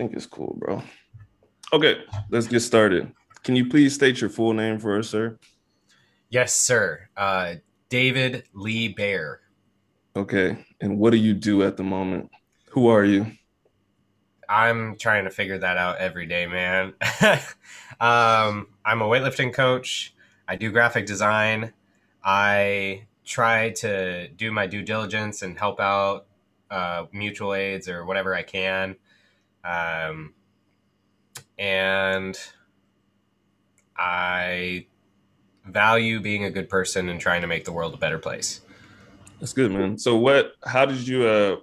think it's cool, bro. Okay, let's get started. Can you please state your full name for us, sir? Yes, sir. David Lee Bayer. Okay, and what do you do at the moment? Who are you? I'm trying to figure that out every day, man. I'm a weightlifting coach. I do graphic design. I try to do my due diligence and help out mutual aids or whatever I can. And I value being a good person and trying to make the world a better place. That's good, man. So when did you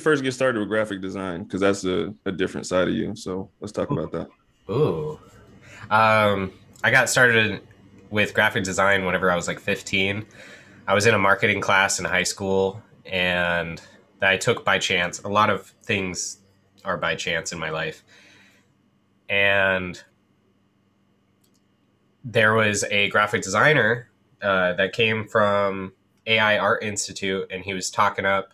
first get started with graphic design? Because that's a different side of you. So let's talk about that. Ooh. I got started with graphic design whenever I was like 15. I was in a marketing class in high school, and that I took by chance. A lot of things are by chance in my life. And there was a graphic designer that came from AI Art Institute, and he was talking up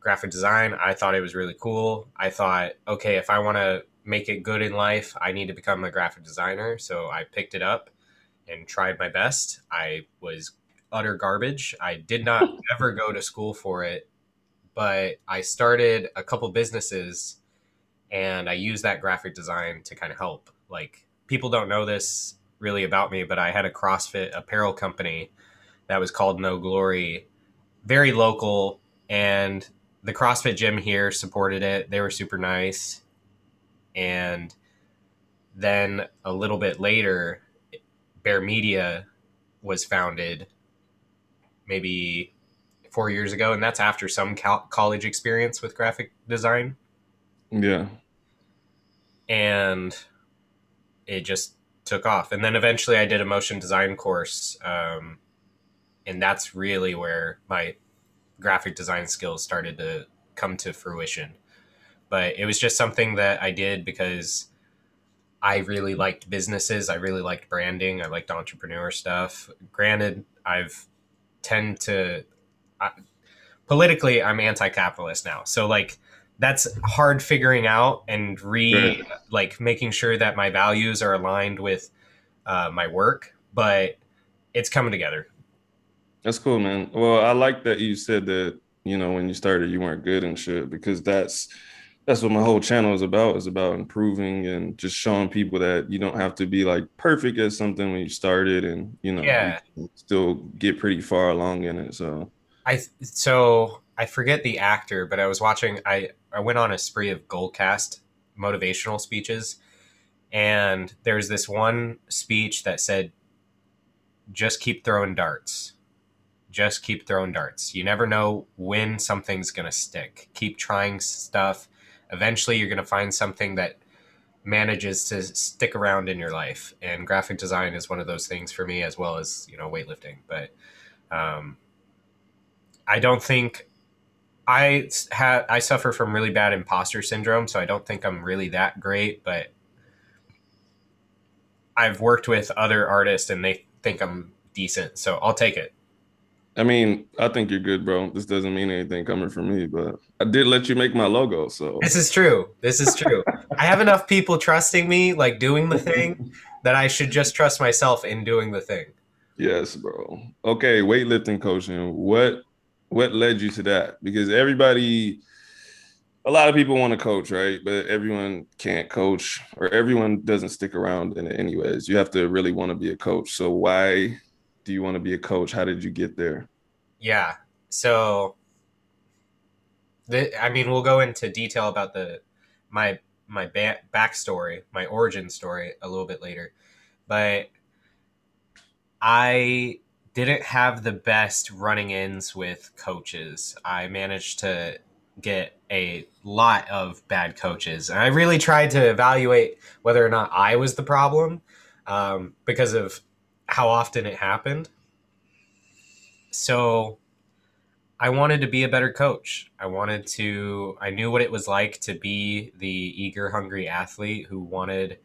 graphic design. I thought it was really cool. I thought, okay, if I want to make it good in life, I need to become a graphic designer. So I picked it up and tried my best. I was utter garbage. I did not ever go to school for it, but I started a couple businesses, and I used that graphic design to kind of help. Like, people don't know this really about me, but I had a CrossFit apparel company that was called No Glory, very local, and the CrossFit gym here supported it. They were super nice. And then a little bit later, Bayer Media was founded maybe 4 years ago, and that's after some college experience with graphic design. Yeah. And it just took off. And then eventually I did a motion design course, and that's really where my graphic design skills started to come to fruition. But it was just something that I did because I really liked businesses. I really liked branding. I liked entrepreneur stuff. Granted, politically, I'm anti-capitalist now. So like, that's hard figuring out and making sure that my values are aligned with my work, but it's coming together. That's cool, man. Well, I like that you said that, you know, when you started, you weren't good and shit, because that's what my whole channel is about improving and just showing people that you don't have to be like perfect at something when you started, and, you know, you can still get pretty far along in it. So I forget the actor, but I was watching, I went on a spree of Goalcast motivational speeches, and there's this one speech that said, just keep throwing darts. Just keep throwing darts. You never know when something's going to stick. Keep trying stuff. Eventually, you're going to find something that manages to stick around in your life. And graphic design is one of those things for me, as well as, you know, weightlifting. But I don't think I suffer from really bad imposter syndrome, so I don't think I'm really that great. But I've worked with other artists, and they think I'm decent, so I'll take it. I mean, I think you're good, bro. This doesn't mean anything coming from me, but I did let you make my logo, so. This is true. I have enough people trusting me, like doing the thing, that I should just trust myself in doing the thing. Yes, bro. Okay, weightlifting coaching. What led you to that? Because a lot of people want to coach, right? But everyone can't coach, or everyone doesn't stick around in it anyways. You have to really want to be a coach. So why do you want to be a coach? How did you get there? Yeah. So, we'll go into detail about my backstory, my origin story a little bit later, but I didn't have the best running-ins with coaches. I managed to get a lot of bad coaches, and I really tried to evaluate whether or not I was the problem, because of how often it happened. So I wanted to be a better coach. I knew what it was like to be the eager, hungry athlete who wanted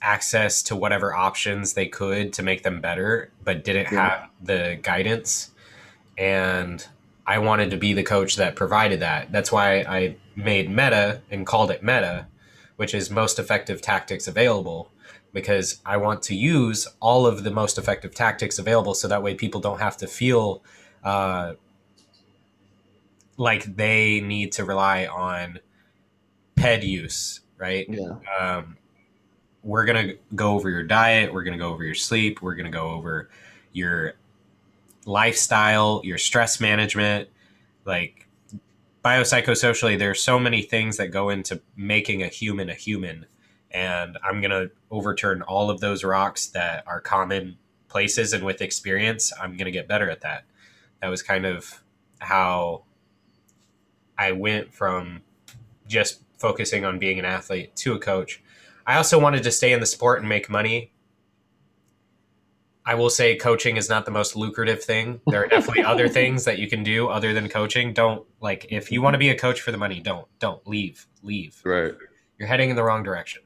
access to whatever options they could to make them better, but didn't have the guidance. And I wanted to be the coach that provided that. That's why I made Meta and called it Meta, which is most effective tactics available, because I want to use all of the most effective tactics available so that way people don't have to feel like they need to rely on PED use, right? Yeah. We're going to go over your diet. We're going to go over your sleep. We're going to go over your lifestyle, your stress management, like biopsychosocially, there are so many things that go into making a human, and I'm going to overturn all of those rocks that are common places. And with experience, I'm going to get better at that. That was kind of how I went from just focusing on being an athlete to a coach. I also wanted to stay in the sport and make money. I will say coaching is not the most lucrative thing. There are definitely other things that you can do other than coaching. Don't, like, if you want to be a coach for the money, don't leave. Right. You're heading in the wrong direction.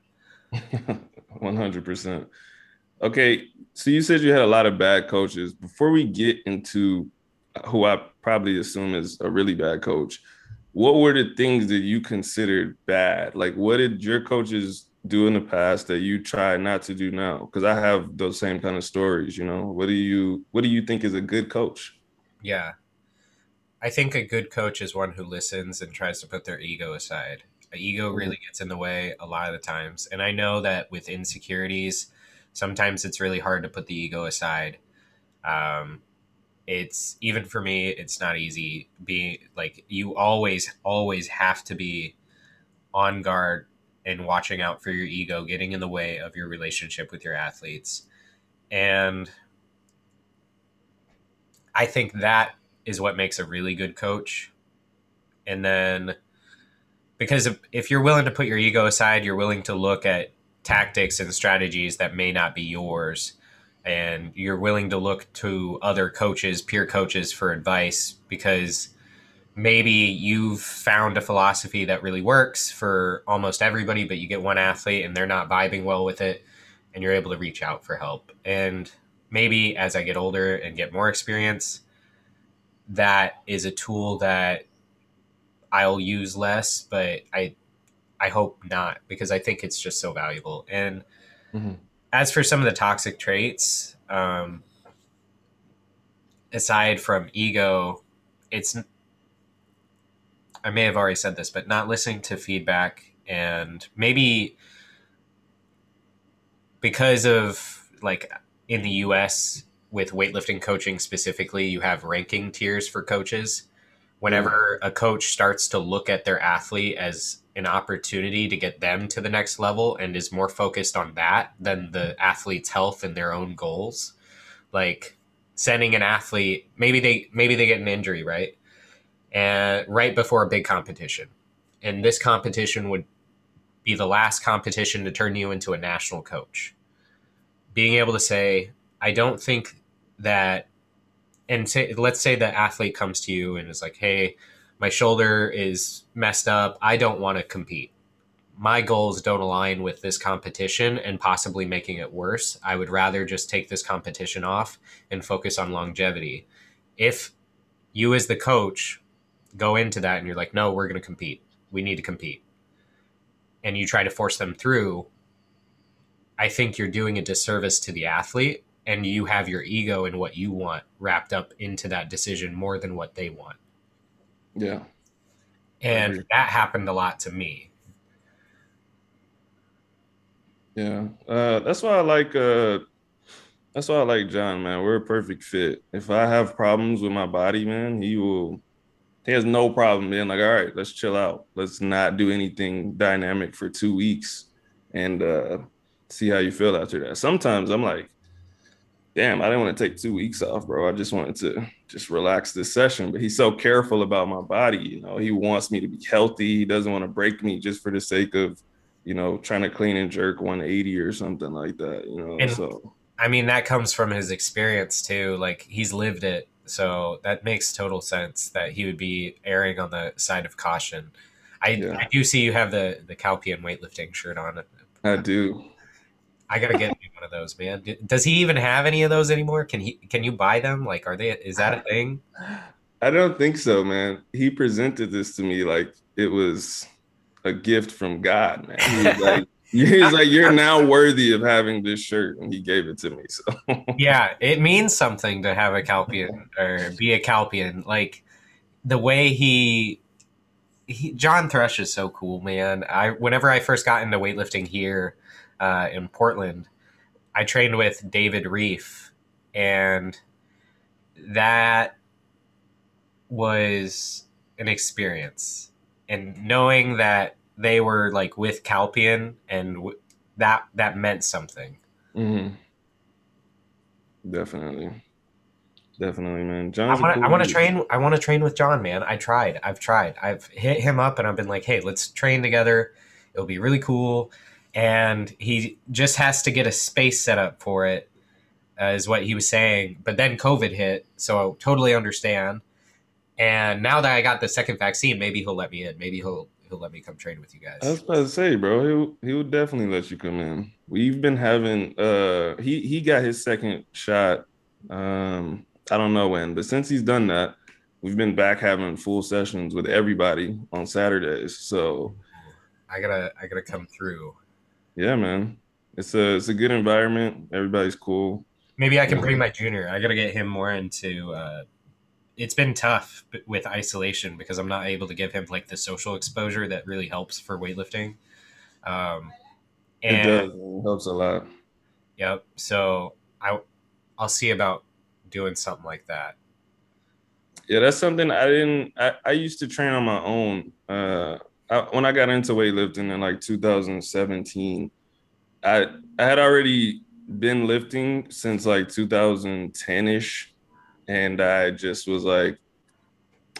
100%. Okay. So you said you had a lot of bad coaches. Before we get into who I probably assume is a really bad coach, what were the things that you considered bad? Like, what did your coaches do in the past that you try not to do now? Because I have those same kind of stories, you know. What do you think is a good coach? Yeah, I think a good coach is one who listens and tries to put their ego aside. The ego really gets in the way a lot of the times, and I know that with insecurities, sometimes it's really hard to put the ego aside. It's even for me, it's not easy. Being like, you always have to be on guard and watching out for your ego getting in the way of your relationship with your athletes. And I think that is what makes a really good coach. And then, because if you're willing to put your ego aside, you're willing to look at tactics and strategies that may not be yours. And you're willing to look to other coaches, peer coaches, for advice, because maybe you've found a philosophy that really works for almost everybody, but you get one athlete and they're not vibing well with it, and you're able to reach out for help. And maybe as I get older and get more experience, that is a tool that I'll use less, but I hope not, because I think it's just so valuable. And as for some of the toxic traits, aside from ego, I may have already said this, but not listening to feedback, and maybe because of, like, in the US with weightlifting coaching specifically, you have ranking tiers for coaches. Whenever a coach starts to look at their athlete as an opportunity to get them to the next level and is more focused on that than the athlete's health and their own goals, like sending an athlete, maybe they get an injury, right? And right before a big competition, and this competition would be the last competition to turn you into a national coach, being able to say, I don't think that, and say, let's say the athlete comes to you and is like, hey, my shoulder is messed up. I don't want to compete. My goals don't align with this competition and possibly making it worse. I would rather just take this competition off and focus on longevity. If you as the coach go into that and you're like, no, we're going to compete. We need to compete. And you try to force them through, I think you're doing a disservice to the athlete, and you have your ego and what you want wrapped up into that decision more than what they want. Yeah. And that happened a lot to me. Yeah. That's why I like John, man. We're a perfect fit. If I have problems with my body, man, he has no problem being like, all right, let's chill out. Let's not do anything dynamic for 2 weeks and see how you feel after that. Sometimes I'm like, damn, I didn't want to take 2 weeks off, bro. I just wanted to just relax this session. But he's so careful about my body. You know, he wants me to be healthy. He doesn't want to break me just for the sake of, you know, trying to clean and jerk 180 or something like that. You know, and, so I mean, that comes from his experience too. Like, he's lived it. So that makes total sense that he would be erring on the side of caution. I do see you have the Calpian weightlifting shirt on. I do. I got to get you one of those, man. Does he even have any of those anymore? Can you buy them? Like, are they, is that a thing? I don't think so, man. He presented this to me like it was a gift from God, man. He was like, he's like, you're now worthy of having this shirt, and he gave it to me. So yeah, it means something to have a Calpian or be a Calpian. Like the way he John Thrush is so cool, man. Whenever I first got into weightlifting here in Portland, I trained with David Reif, and that was an experience. And knowing that they were like with Calpian, and that meant something. Mm-hmm. Definitely, man. John's I want to train with John, man. I've tried. I've hit him up, and I've been like, "Hey, let's train together. It'll be really cool." And he just has to get a space set up for it, is what he was saying. But then COVID hit, so I totally understand. And now that I got the second vaccine, maybe he'll let me in. Maybe he'll let me come train with you guys. I was about to say, bro, he would definitely let you come in. We've been having he got his second shot. I don't know when, but since he's done that, we've been back having full sessions with everybody on Saturdays. So I gotta come through. Yeah, man. It's a good environment. Everybody's cool. Maybe I can bring my junior. I gotta get him more into. It's been tough with isolation because I'm not able to give him like the social exposure that really helps for weightlifting. It does. It helps a lot. Yep. So I'll see about doing something like that. Yeah, that's something I used to train on my own. When I got into weightlifting in like 2017, I had already been lifting since like 2010-ish. And I just was like,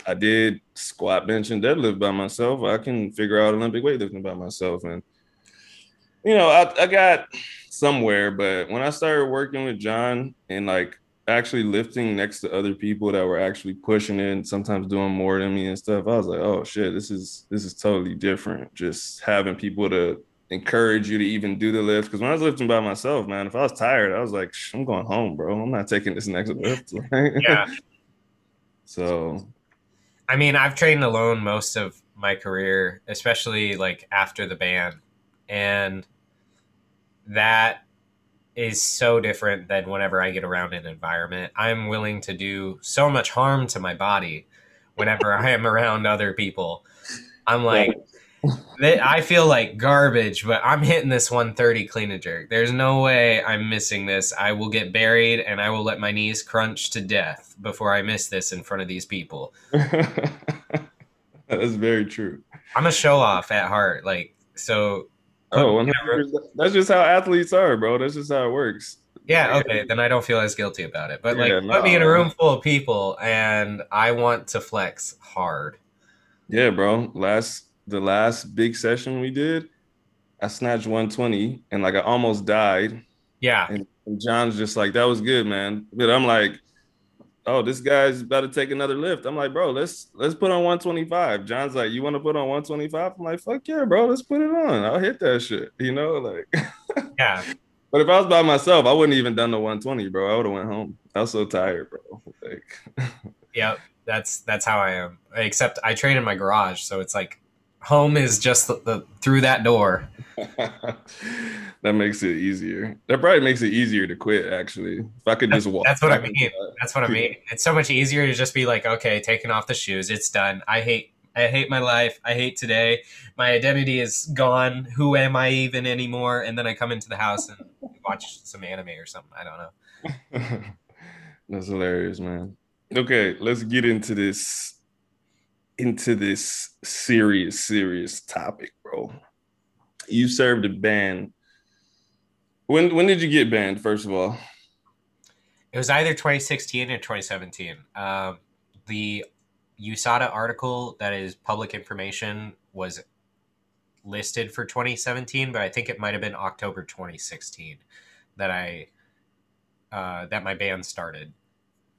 I did squat, bench, and deadlift by myself. I can figure out Olympic weightlifting by myself. And, you know, I got somewhere. But when I started working with John and, like, actually lifting next to other people that were actually pushing it and sometimes doing more than me and stuff, I was like, oh, shit, this is totally different. Just having people to encourage you to even do the lift, because when I was lifting by myself, man, if I was tired, I was like, I'm going home, bro. I'm not taking this next lift. Yeah. So, I mean, I've trained alone most of my career, especially like after the band, and that is so different than whenever I get around an environment. I'm willing to do so much harm to my body whenever I am around other people. I'm like, I feel like garbage, but I'm hitting this 130 clean and jerk. There's no way I'm missing this. I will get buried, and I will let my knees crunch to death before I miss this in front of these people. That's very true. I'm a show off at heart, like so. Oh, 100%. That's just how athletes are, bro. That's just how it works. Yeah. Okay. Then I don't feel as guilty about it. But yeah, like, put me in a room full of people, and I want to flex hard. Yeah, bro. The last big session we did, I snatched 120 and like I almost died. Yeah. And John's just like, that was good, man. But I'm like, oh, this guy's about to take another lift. I'm like, bro, let's put on 125. John's like, you want to put on 125? I'm like, fuck yeah, bro, let's put it on. I'll hit that shit, you know, like. Yeah. But if I was by myself, I wouldn't even done the 120, bro. I would have went home. I was so tired, bro. Like. Yeah, that's how I am. Except I train in my garage, so it's like. Home is just through that door. That makes it easier. That probably makes it easier to quit, actually. If I could just walk. That's what I mean. That's what I mean. It's so much easier to just be like, okay, taking off the shoes. It's done. I hate my life. I hate today. My identity is gone. Who am I even anymore? And then I come into the house and watch some anime or something. I don't know. That's hilarious, man. Okay, let's get into this. Serious topic, bro. You served a ban. When did you get banned, first of all? It was either 2016 or 2017. The USADA article that is public information was listed for 2017, but I think it might have been October 2016 that my ban started.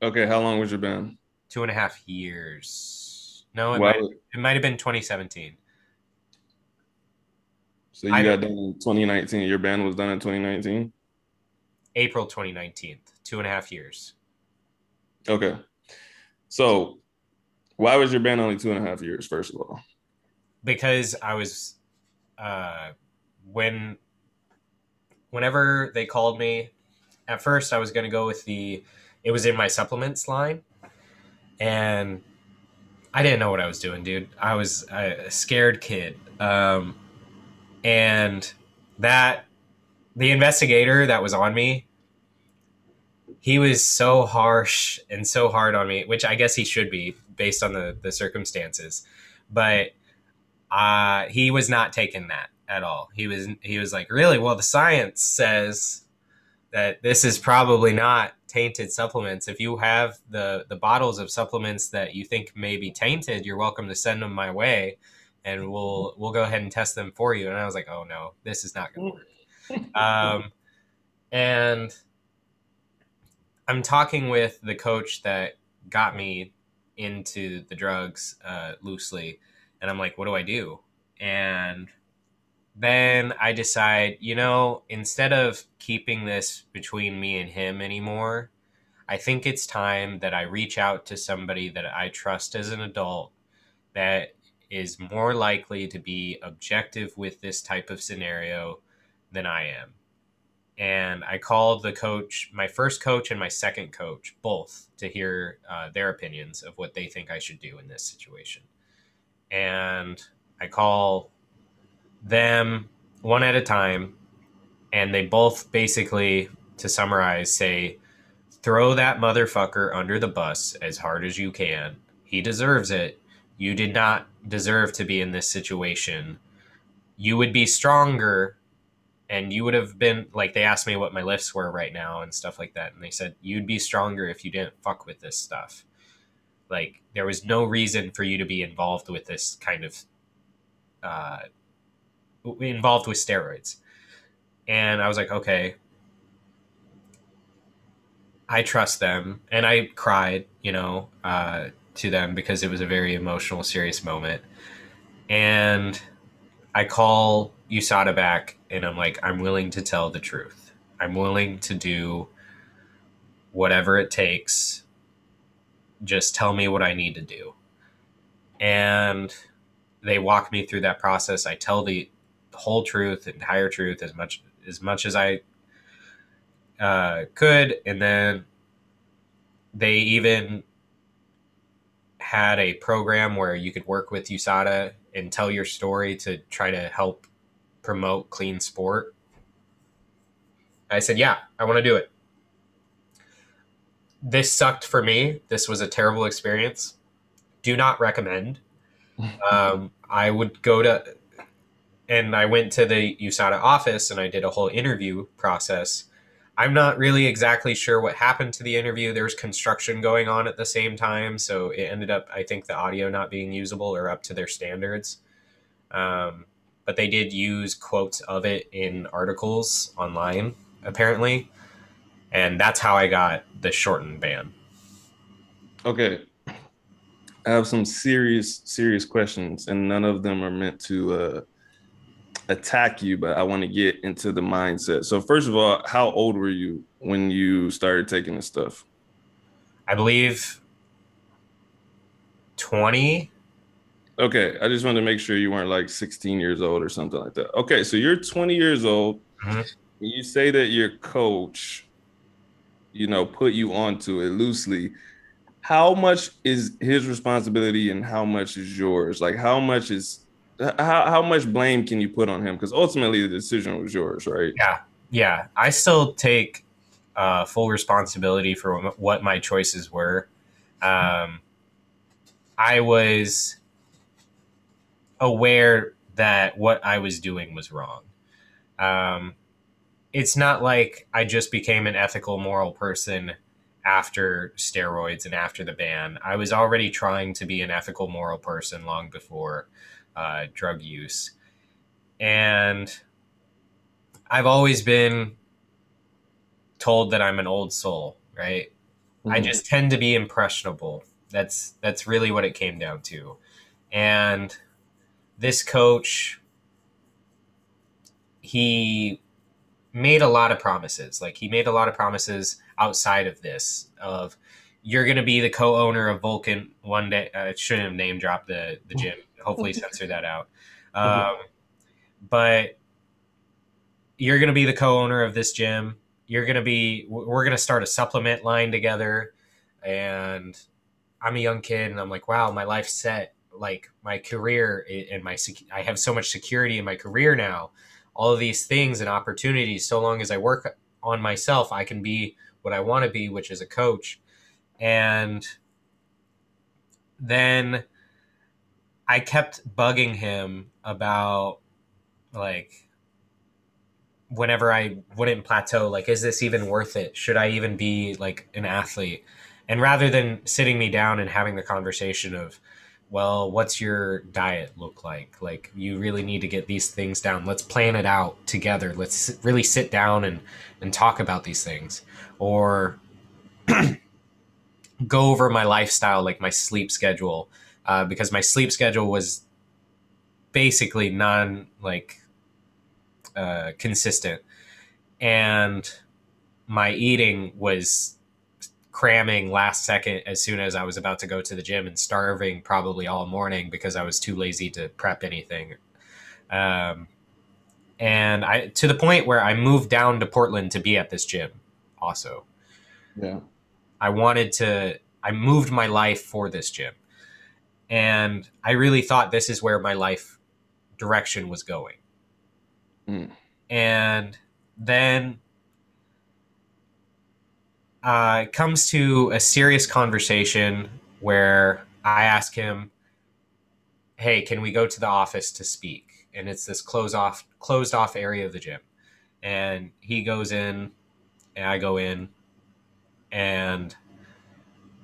Okay, how long was your ban? 2.5 years. No, it might have been 2017. So you got done in 2019. Your ban was done in 2019? April 2019, 2.5 years. Okay. So Why was your ban only 2.5 years, first of all? Because I was, whenever they called me, at first I was going to go with it was in my supplements line. And I didn't know what I was doing, dude. I was a scared kid. And the investigator that was on me, he was so harsh and so hard on me, which I guess he should be based on the circumstances. But he was not taking that at all. He was like, really? Well, the science says that this is probably not tainted supplements. If you have the bottles of supplements that you think may be tainted, you're welcome to send them my way, and we'll go ahead and test them for you. And I was like, oh no, this is not going to work. And I'm talking with the coach that got me into the drugs loosely, and I'm like, what do I do? And then I decide, instead of keeping this between me and him anymore, I think it's time that I reach out to somebody that I trust as an adult that is more likely to be objective with this type of scenario than I am. And I called the coach, my first coach and my second coach, both, to hear their opinions of what they think I should do in this situation. And I call them one at a time, and they both basically, to summarize, say, throw that motherfucker under the bus as hard as you can. He deserves it. You did not deserve to be in this situation. You would be stronger. And you would have been, like, they asked me what my lifts were right now and stuff like that. And they said, you'd be stronger if you didn't fuck with this stuff. Like, there was no reason for you to be involved with this kind of, involved with steroids. And I was like, okay. I trust them. And I cried, to them because it was a very emotional, serious moment. And I call USADA back, and I'm like, I'm willing to tell the truth. I'm willing to do whatever it takes. Just tell me what I need to do. And they walk me through that process. I tell the whole truth, entire truth, as much as I could. And then they even had a program where you could work with USADA and tell your story to try to help promote clean sport. I said, yeah, I want to do it. This sucked for me. This was a terrible experience. Do not recommend. I would go to, and I went to the USADA office and I did a whole interview process. I'm not really exactly sure what happened to the interview. There was construction going on at the same time. So it ended up, I think, the audio not being usable or up to their standards. But they did use quotes of it in articles online, apparently. And that's how I got the shortened ban. Okay. I have some serious, serious questions, and none of them are meant to attack you, but I want to get into the mindset. So first of all, how old were you when you started taking this stuff? I believe 20. Okay, I just wanted to make sure you weren't like 16 years old or something like that. Okay, so you're 20 years old. Mm-hmm. You say that your coach, put you onto it loosely. How much is his responsibility and how much is yours? Like, how much blame can you put on him? Because ultimately the decision was yours, right? Yeah. I still take full responsibility for what my choices were. I was aware that what I was doing was wrong. It's not like I just became an ethical, moral person after steroids and after the ban. I was already trying to be an ethical, moral person long before drug use. And I've always been told that I'm an old soul, right? Mm-hmm. I just tend to be impressionable. That's really what it came down to. And this coach, he made a lot of promises. Like, he made a lot of promises outside of this, of you're going to be the co-owner of Vulcan one day. I shouldn't have name dropped the gym. Hopefully censor that out. But you're going to be the co-owner of this gym. We're going to start a supplement line together. And I'm a young kid and I'm like, wow, my life's set. Like my career and I have so much security in my career now, all of these things and opportunities. So long as I work on myself, I can be what I want to be, which is a coach. And then I kept bugging him about like, whenever I wouldn't plateau, like, is this even worth it? Should I even be like an athlete? And rather than sitting me down and having the conversation of, well, what's your diet look like? Like, you really need to get these things down. Let's plan it out together. Let's really sit down and talk about these things. Or go over my lifestyle, like my sleep schedule, because my sleep schedule was basically consistent. And my eating was cramming last second as soon as I was about to go to the gym, and starving probably all morning because I was too lazy to prep anything. And I, to the point where I moved down to Portland to be at this gym also. Yeah. I moved my life for this gym. And I really thought this is where my life direction was going. Mm. And then it comes to a serious conversation where I ask him, hey, can we go to the office to speak? And it's this closed off area of the gym. And he goes in and I go in, and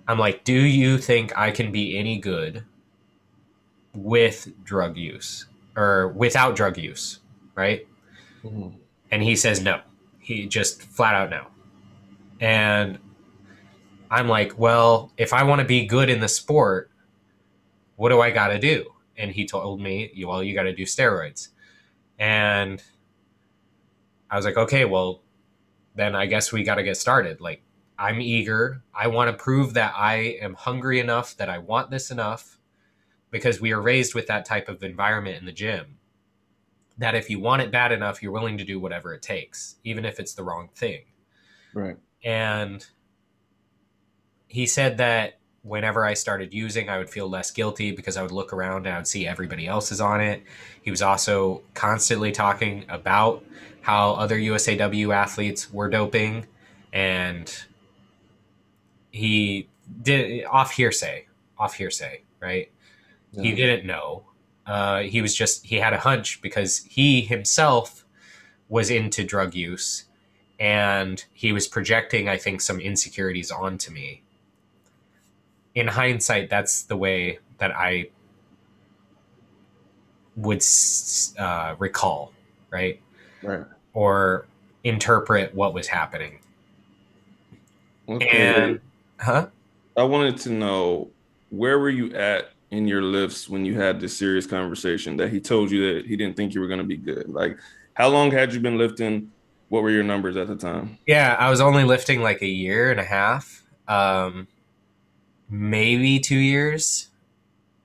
I'm like, do you think I can be any good with drug use or without drug use? Right. Mm-hmm. And he says, no, he just flat out no. And I'm like, well, if I want to be good in the sport, what do I got to do? And he told me, well, you got to do steroids. And I was like, okay, well, then I guess we got to get started. Like, I'm eager. I want to prove that I am hungry enough, that I want this enough, because we are raised with that type of environment in the gym, that if you want it bad enough, you're willing to do whatever it takes, even if it's the wrong thing. Right. And he said that whenever I started using, I would feel less guilty because I would look around and I would see everybody else is on it. He was also constantly talking about how other USAW athletes were doping, and he did off hearsay, right? Yeah. He didn't know. He had a hunch because he himself was into drug use. And he was projecting, I think, some insecurities onto me. In hindsight, that's the way that I would recall, right? Right. Or interpret what was happening. Okay. And, I wanted to know, where were you at in your lifts when you had this serious conversation that he told you that he didn't think you were going to be good? Like, how long had you been lifting? What were your numbers at the time? Yeah, I was only lifting like a year and a half, maybe 2 years.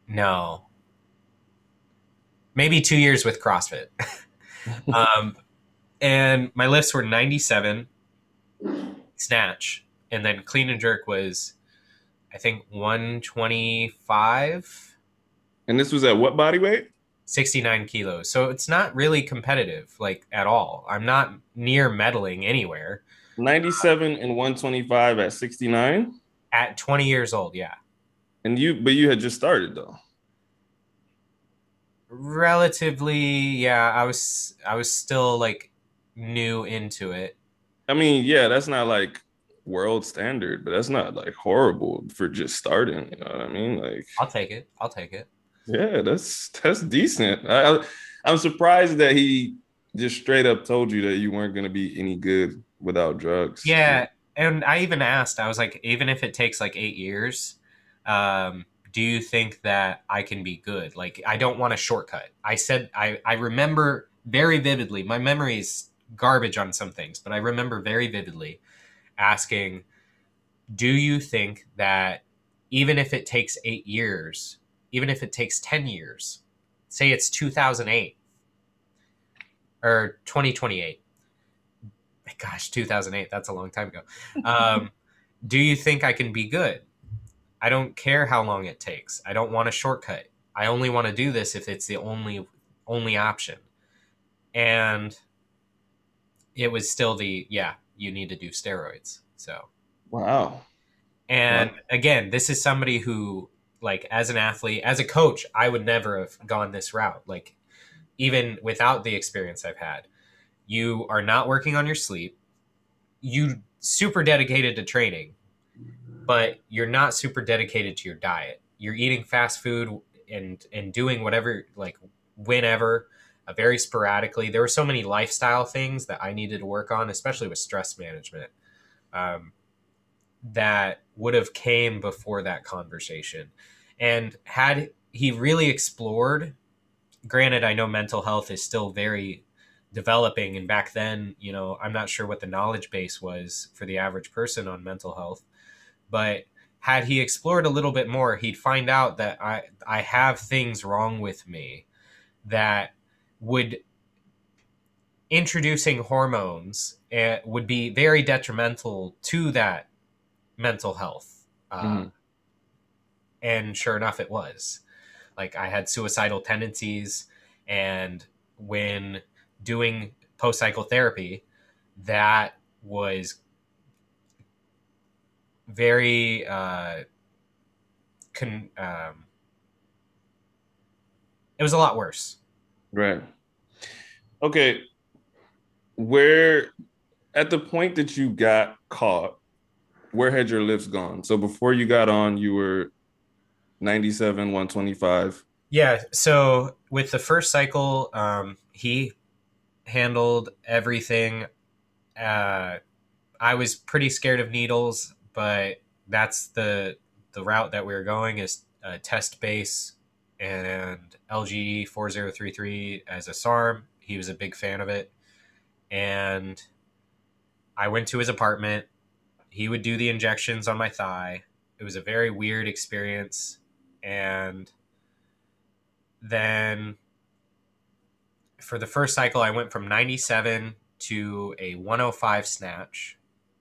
No, maybe 2 years with CrossFit. And my lifts were 97 snatch, and then clean and jerk was, I think, 125. And this was at what body weight? 69 kilos. So it's not really competitive, like, at all. I'm not near medaling anywhere. 97 and 125 at 69? At 20 years old, yeah. And you had just started, though. Relatively, yeah. I was still, like, new into it. I mean, yeah, that's not, like, world standard, but that's not, like, horrible for just starting, you know what I mean? Like, I'll take it. Yeah, that's decent. I'm surprised that he just straight up told you that you weren't going to be any good without drugs. Yeah, and I even asked, I was like, even if it takes like 8 years, do you think that I can be good? Like, I don't want a shortcut. I said, I remember very vividly, my memory is garbage on some things, but I remember very vividly asking, do you think that even if it takes 8 years, even if it takes 10 years, say it's 2008 or 2028, gosh, 2008, that's a long time ago. Do you think I can be good? I don't care how long it takes. I don't want a shortcut. I only want to do this if it's the only option. And it was still the, yeah, you need to do steroids. So, wow. And wow. Again, this is somebody who, like, as an athlete, as a coach, I would never have gone this route. Like, even without the experience I've had, you are not working on your sleep. You super dedicated to training, but you're not super dedicated to your diet. You're eating fast food and doing whatever, like, whenever, very sporadically. There were so many lifestyle things that I needed to work on, especially with stress management, that would have came before that conversation. And had he really explored, granted, I know mental health is still very developing. And back then, you know, I'm not sure what the knowledge base was for the average person on mental health, but had he explored a little bit more, he'd find out that I have things wrong with me that would introducing hormones would be very detrimental to that mental health. And sure enough, it was. Like, I had suicidal tendencies, and when doing post-cycle therapy, that was very it was a lot worse. Right. Okay. Where, at the point that you got caught, where had your lifts gone? So before you got on, you were 97, 125. Yeah. So with the first cycle, he handled everything. I was pretty scared of needles, but that's the route that we were going, is test base and LG 4033 as a SARM. He was a big fan of it. And I went to his apartment. He would do the injections on my thigh. It was a very weird experience. And then for the first cycle, I went from 97 to a 105 snatch.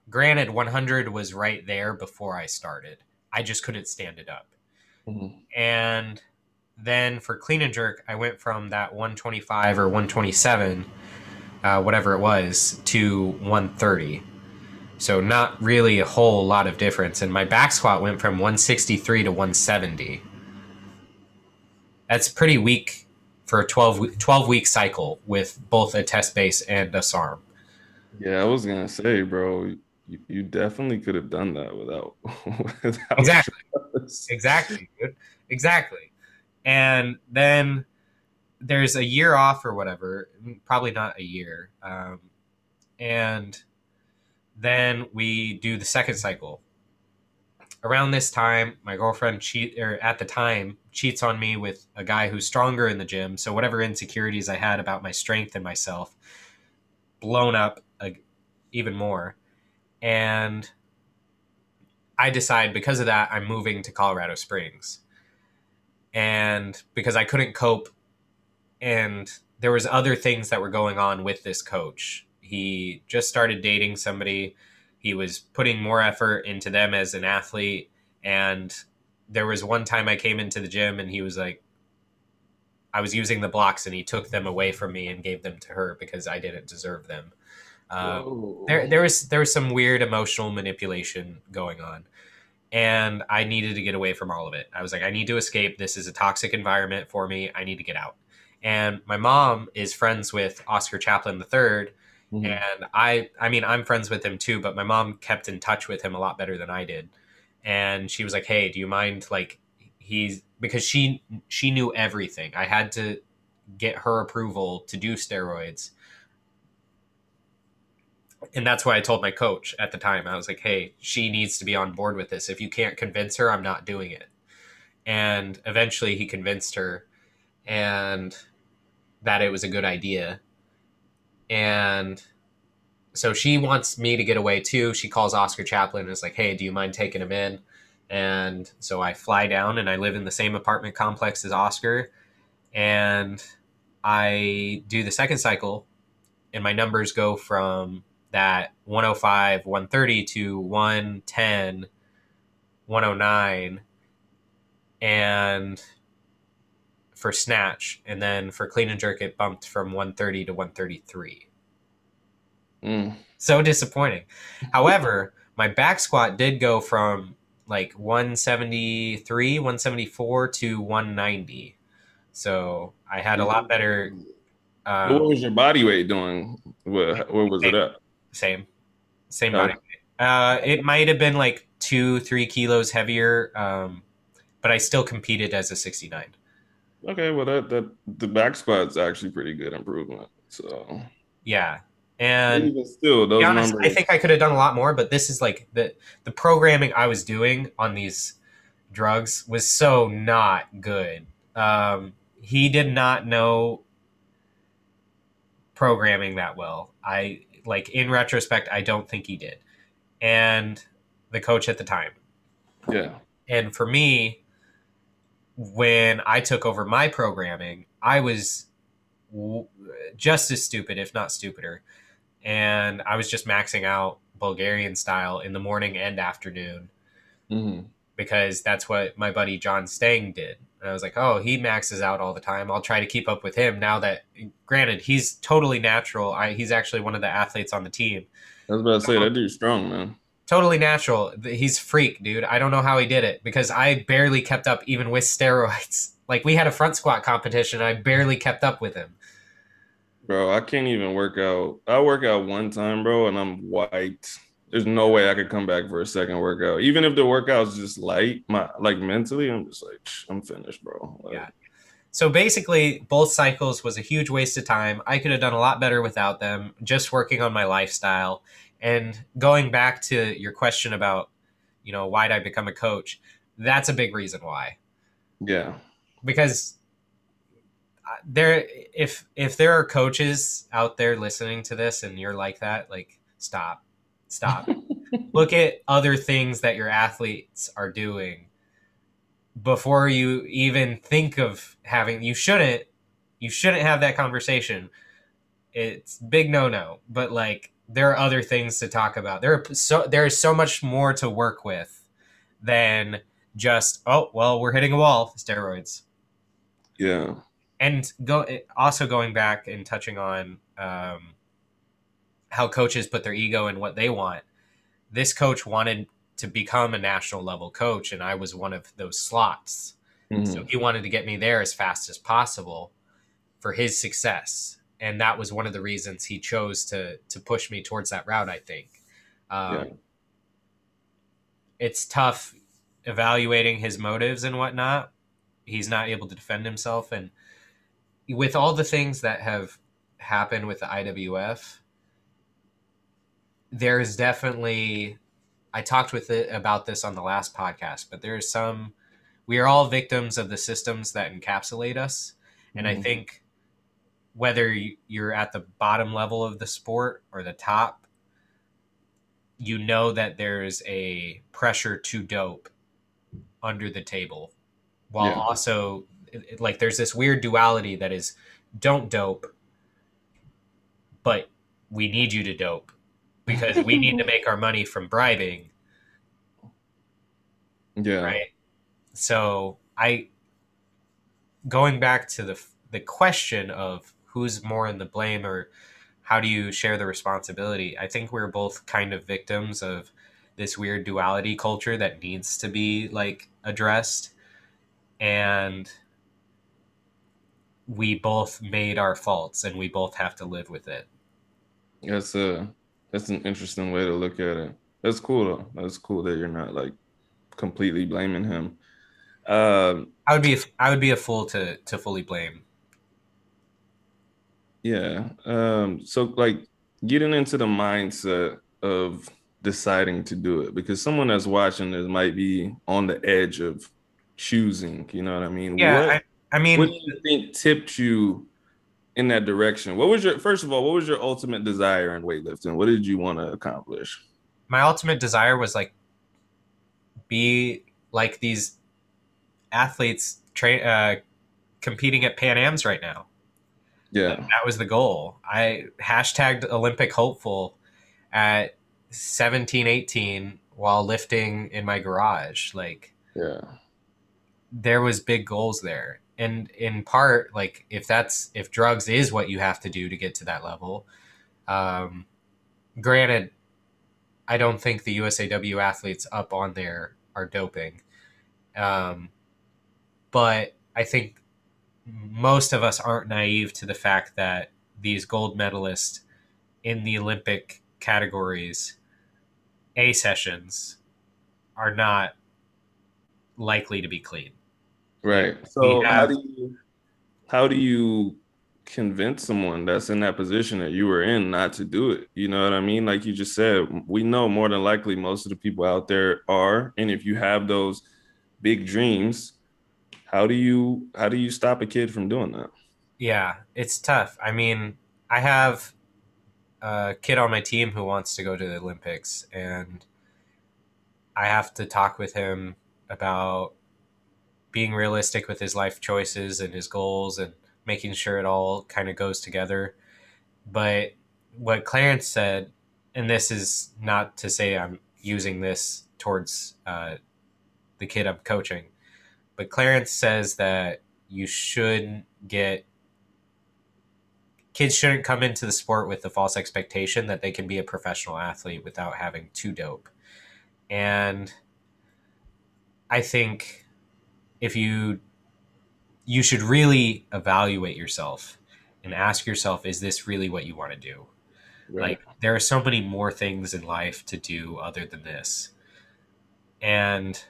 Granted, 100 was right there before I started. I just couldn't stand it up. Mm-hmm. And then for clean and jerk, I went from that 125 or 127, whatever it was, to 130. So not really a whole lot of difference. And my back squat went from 163 to 170. That's pretty weak for a 12-week cycle with both a test base and a SARM. Yeah, I was going to say, bro, you definitely could have done that without Exactly. Stress. Exactly, dude. Exactly. And then there's a year off or whatever, probably not a year. And then we do the second cycle. Around this time, my girlfriend cheats on me with a guy who's stronger in the gym. So whatever insecurities I had about my strength and myself, blown up even more. And I decide, because of that, I'm moving to Colorado Springs. And because I couldn't cope, and there was other things that were going on with this coach. He just started dating somebody. He was putting more effort into them as an athlete. And there was one time I came into the gym and he was like, I was using the blocks and he took them away from me and gave them to her because I didn't deserve them. There was some weird emotional manipulation going on. And I needed to get away from all of it. I was like, I need to escape. This is a toxic environment for me. I need to get out. And my mom is friends with Oscar Chaplin III. Mm-hmm. And I mean, I'm friends with him too, but my mom kept in touch with him a lot better than I did. And she was like, hey, do you mind? Like, because she knew everything. I had to get her approval to do steroids. And that's why I told my coach at the time. I was like, hey, she needs to be on board with this. If you can't convince her, I'm not doing it. And eventually he convinced her, and that it was a good idea. And So she wants me to get away too. She calls Oscar Chaplin and is like, hey, do you mind taking him in? And so I fly down, and I live in the same apartment complex as Oscar. And I do the second cycle, and my numbers go from that 105, 130 to 110, 109, and for snatch. And then for clean and jerk, it bumped from 130 to 133. So disappointing. However, my back squat did go from like 173, 174 to 190. So I had a lot better. What was your body weight doing? Where was it at? Same body weight. It might have been like 2-3 kilos heavier, but I still competed as a 69. Okay, well that the back squat's actually pretty good improvement. So yeah. And even still, those numbers, I think I could have done a lot more, but this is like the programming I was doing on these drugs was so not good. He did not know programming that well. I like in retrospect, I don't think he did. And the coach at the time. Yeah. And for me, when I took over my programming, I was just as stupid, if not stupider. And I was just maxing out Bulgarian style in the morning and afternoon because that's what my buddy John Stang did. And I was like, oh, he maxes out all the time. I'll try to keep up with him now that, granted, he's totally natural. He's actually one of the athletes on the team. I was about to say, that dude's strong, man. Totally natural. He's freak, dude. I don't know how he did it because I barely kept up even with steroids. Like, we had a front squat competition. And I barely kept up with him. Bro, I can't even work out. I work out one time, bro, and I'm wiped. There's no way I could come back for a second workout. Even if the workout's just light, mentally, I'm just like, I'm finished, bro. Like, yeah. So basically, both cycles was a huge waste of time. I could have done a lot better without them, just working on my lifestyle. And going back to your question about, why'd I become a coach? That's a big reason why. Yeah. Because if there are coaches out there listening to this and you're like that, like stop, look at other things that your athletes are doing before you even think of having, you shouldn't have that conversation. It's big no-no, but like there are other things to talk about. There is so much more to work with than just, oh, well, we're hitting a wall, steroids. Yeah. And going back and touching on how coaches put their ego in what they want. This coach wanted to become a national level coach, and I was one of those slots. So he wanted to get me there as fast as possible for his success. And that was one of the reasons he chose to push me towards that route, I think. It's tough evaluating his motives and whatnot. He's not able to defend himself. And with all the things that have happened with the IWF, there is definitely, I talked about this on the last podcast, but there is we are all victims of the systems that encapsulate us. And I think whether you're at the bottom level of the sport or the top, that there's a pressure to dope under the table. While also, like, there's this weird duality that is, don't dope, but we need you to dope because we need to make our money from bribing. Yeah. Right? So going back to the question of who's more in the blame or how do you share the responsibility, I think we're both kind of victims of this weird duality culture that needs to be, like, addressed. And we both made our faults, and we both have to live with it. That's an interesting way to look at it. That's cool, though. That's cool that you're not, like, completely blaming him. I would be a fool to fully blame. Yeah. So, like, getting into the mindset of deciding to do it, because someone that's watching this might be on the edge of choosing, you know what I mean? Yeah, what do you think tipped you in that direction. What was your, first of all, what was your ultimate desire in weightlifting? What did you want to accomplish? My ultimate desire was like, be like these athletes competing at Pan Am's right now. Yeah. That was the goal. I hashtagged Olympic hopeful at 17, 18 while lifting in my garage. Like, yeah, there was big goals there. And in part, like if drugs is what you have to do to get to that level, granted, I don't think the USAW athletes up on there are doping. But I think most of us aren't naive to the fact that these gold medalists in the Olympic categories, A sessions, are not likely to be clean. Right. So how do you convince someone that's in that position that you were in not to do it? You know what I mean? Like you just said, we know more than likely most of the people out there are. And if you have those big dreams, how do you stop a kid from doing that? Yeah, it's tough. I mean, I have a kid on my team who wants to go to the Olympics, and I have to talk with him about being realistic with his life choices and his goals and making sure it all kind of goes together. But what Clarence said, and this is not to say I'm using this towards the kid I'm coaching, but Clarence says that kids shouldn't come into the sport with the false expectation that they can be a professional athlete without having to dope. And I think if you should really evaluate yourself and ask yourself, is this really what you want to do? Right. Like, there are so many more things in life to do other than this. And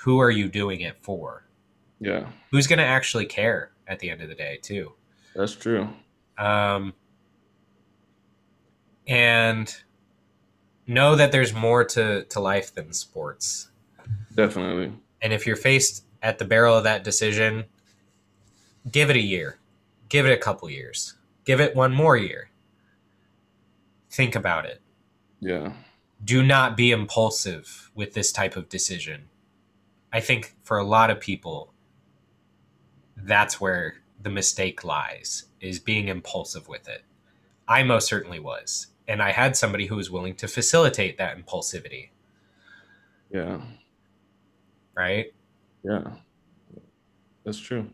who are you doing it for? Yeah. Who's going to actually care at the end of the day too? That's true. And know that there's more to life than sports. Definitely. And if you're faced at the barrel of that decision, give it a year, give it a couple years, give it one more year. Think about it. Yeah. Do not be impulsive with this type of decision. I think for a lot of people, that's where the mistake lies, is being impulsive with it. I most certainly was. And I had somebody who was willing to facilitate that impulsivity. Yeah. Right? Yeah, that's true.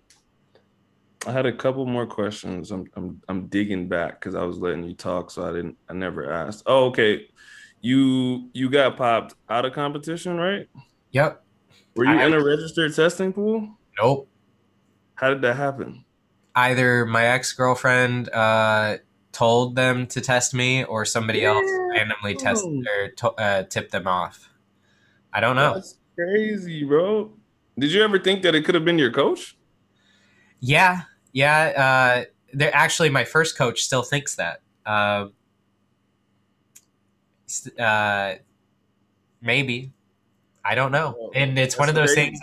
I had a couple more questions. I'm digging back because I was letting you talk, so I never asked. Oh, okay. You got popped out of competition, right? Yep. Were you in a registered testing pool? Nope. How did that happen? Either my ex-girlfriend told them to test me, or somebody else randomly tested or tipped them off. I don't know. That's crazy, bro. Did you ever think that it could have been your coach? Yeah. They're actually, my first coach still thinks that. Maybe. I don't know. And it's one of those things,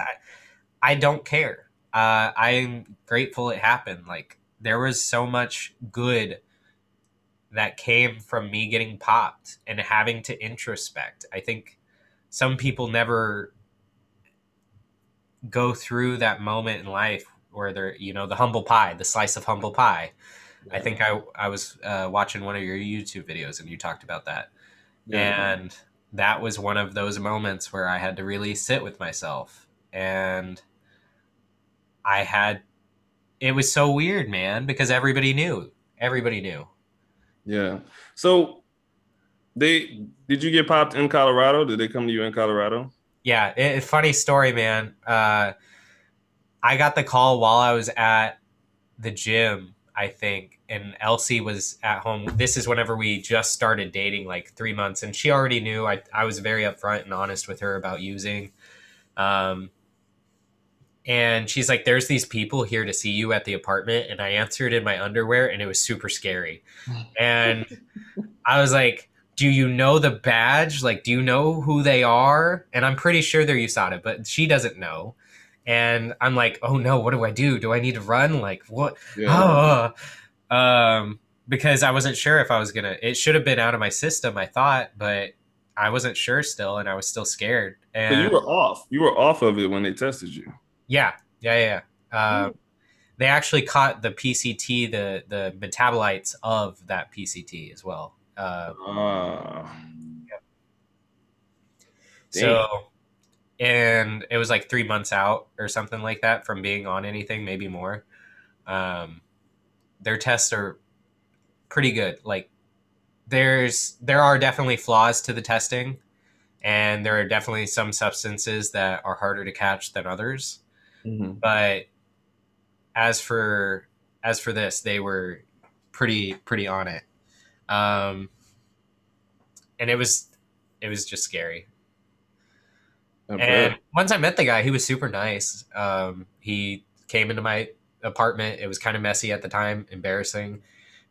I don't care. I'm grateful it happened. Like, there was so much good that came from me getting popped and having to introspect. I think some people never go through that moment in life where they're, you know, the humble pie, the slice of humble pie. Yeah. I think I was watching one of your YouTube videos and you talked about that. Yeah. And that was one of those moments where I had to really sit with myself, and it was so weird, man, because everybody knew. Yeah. So did you get popped in Colorado? Did they come to you in Colorado? Yeah, funny story, man. I got the call while I was at the gym, I think, and Elsie was at home. This is whenever we just started dating, like 3 months, and she already knew. I was very upfront and honest with her about using. And she's like, there's these people here to see you at the apartment, and I answered in my underwear, and it was super scary. And I was like, do you know the badge? Like, do you know who they are? And I'm pretty sure they're USADA, but she doesn't know. And I'm like, oh no, what do I do? Do I need to run? Like, what? Yeah. because I wasn't sure if I was gonna, it should have been out of my system, I thought, but I wasn't sure still, and I was still scared. And so you were off of it when they tested you. Yeah. They actually caught the PCT, the metabolites of that PCT as well. Yeah. So, and it was like 3 months out or something like that from being on anything, maybe more. Their tests are pretty good. Like there are definitely flaws to the testing, and there are definitely some substances that are harder to catch than others. Mm-hmm. But as for this, they were pretty on it. And it was just scary. And once I met the guy, he was super nice. He came into my apartment. It was kind of messy at the time, embarrassing.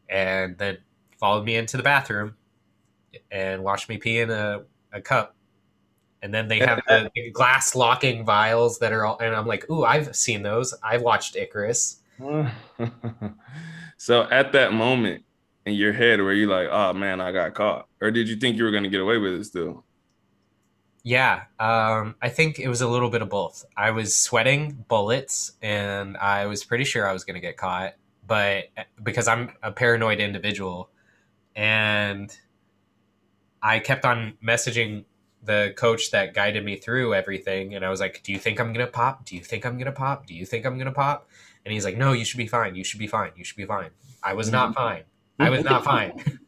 And then followed me into the bathroom and watched me pee in a cup. And then they have the glass locking vials that are all, and I'm like, ooh, I've seen those. I've watched Icarus. So at that moment in your head, were you like, oh man, I got caught? Or did you think you were going to get away with it still? Yeah, I think it was a little bit of both. I was sweating bullets, and I was pretty sure I was going to get caught, but because I'm a paranoid individual, and I kept on messaging the coach that guided me through everything, and I was like, "Do you think I'm going to pop? Do you think I'm going to pop? Do you think I'm going to pop?" And he's like, "No, you should be fine. You should be fine. You should be fine." I was not fine. I was not fine.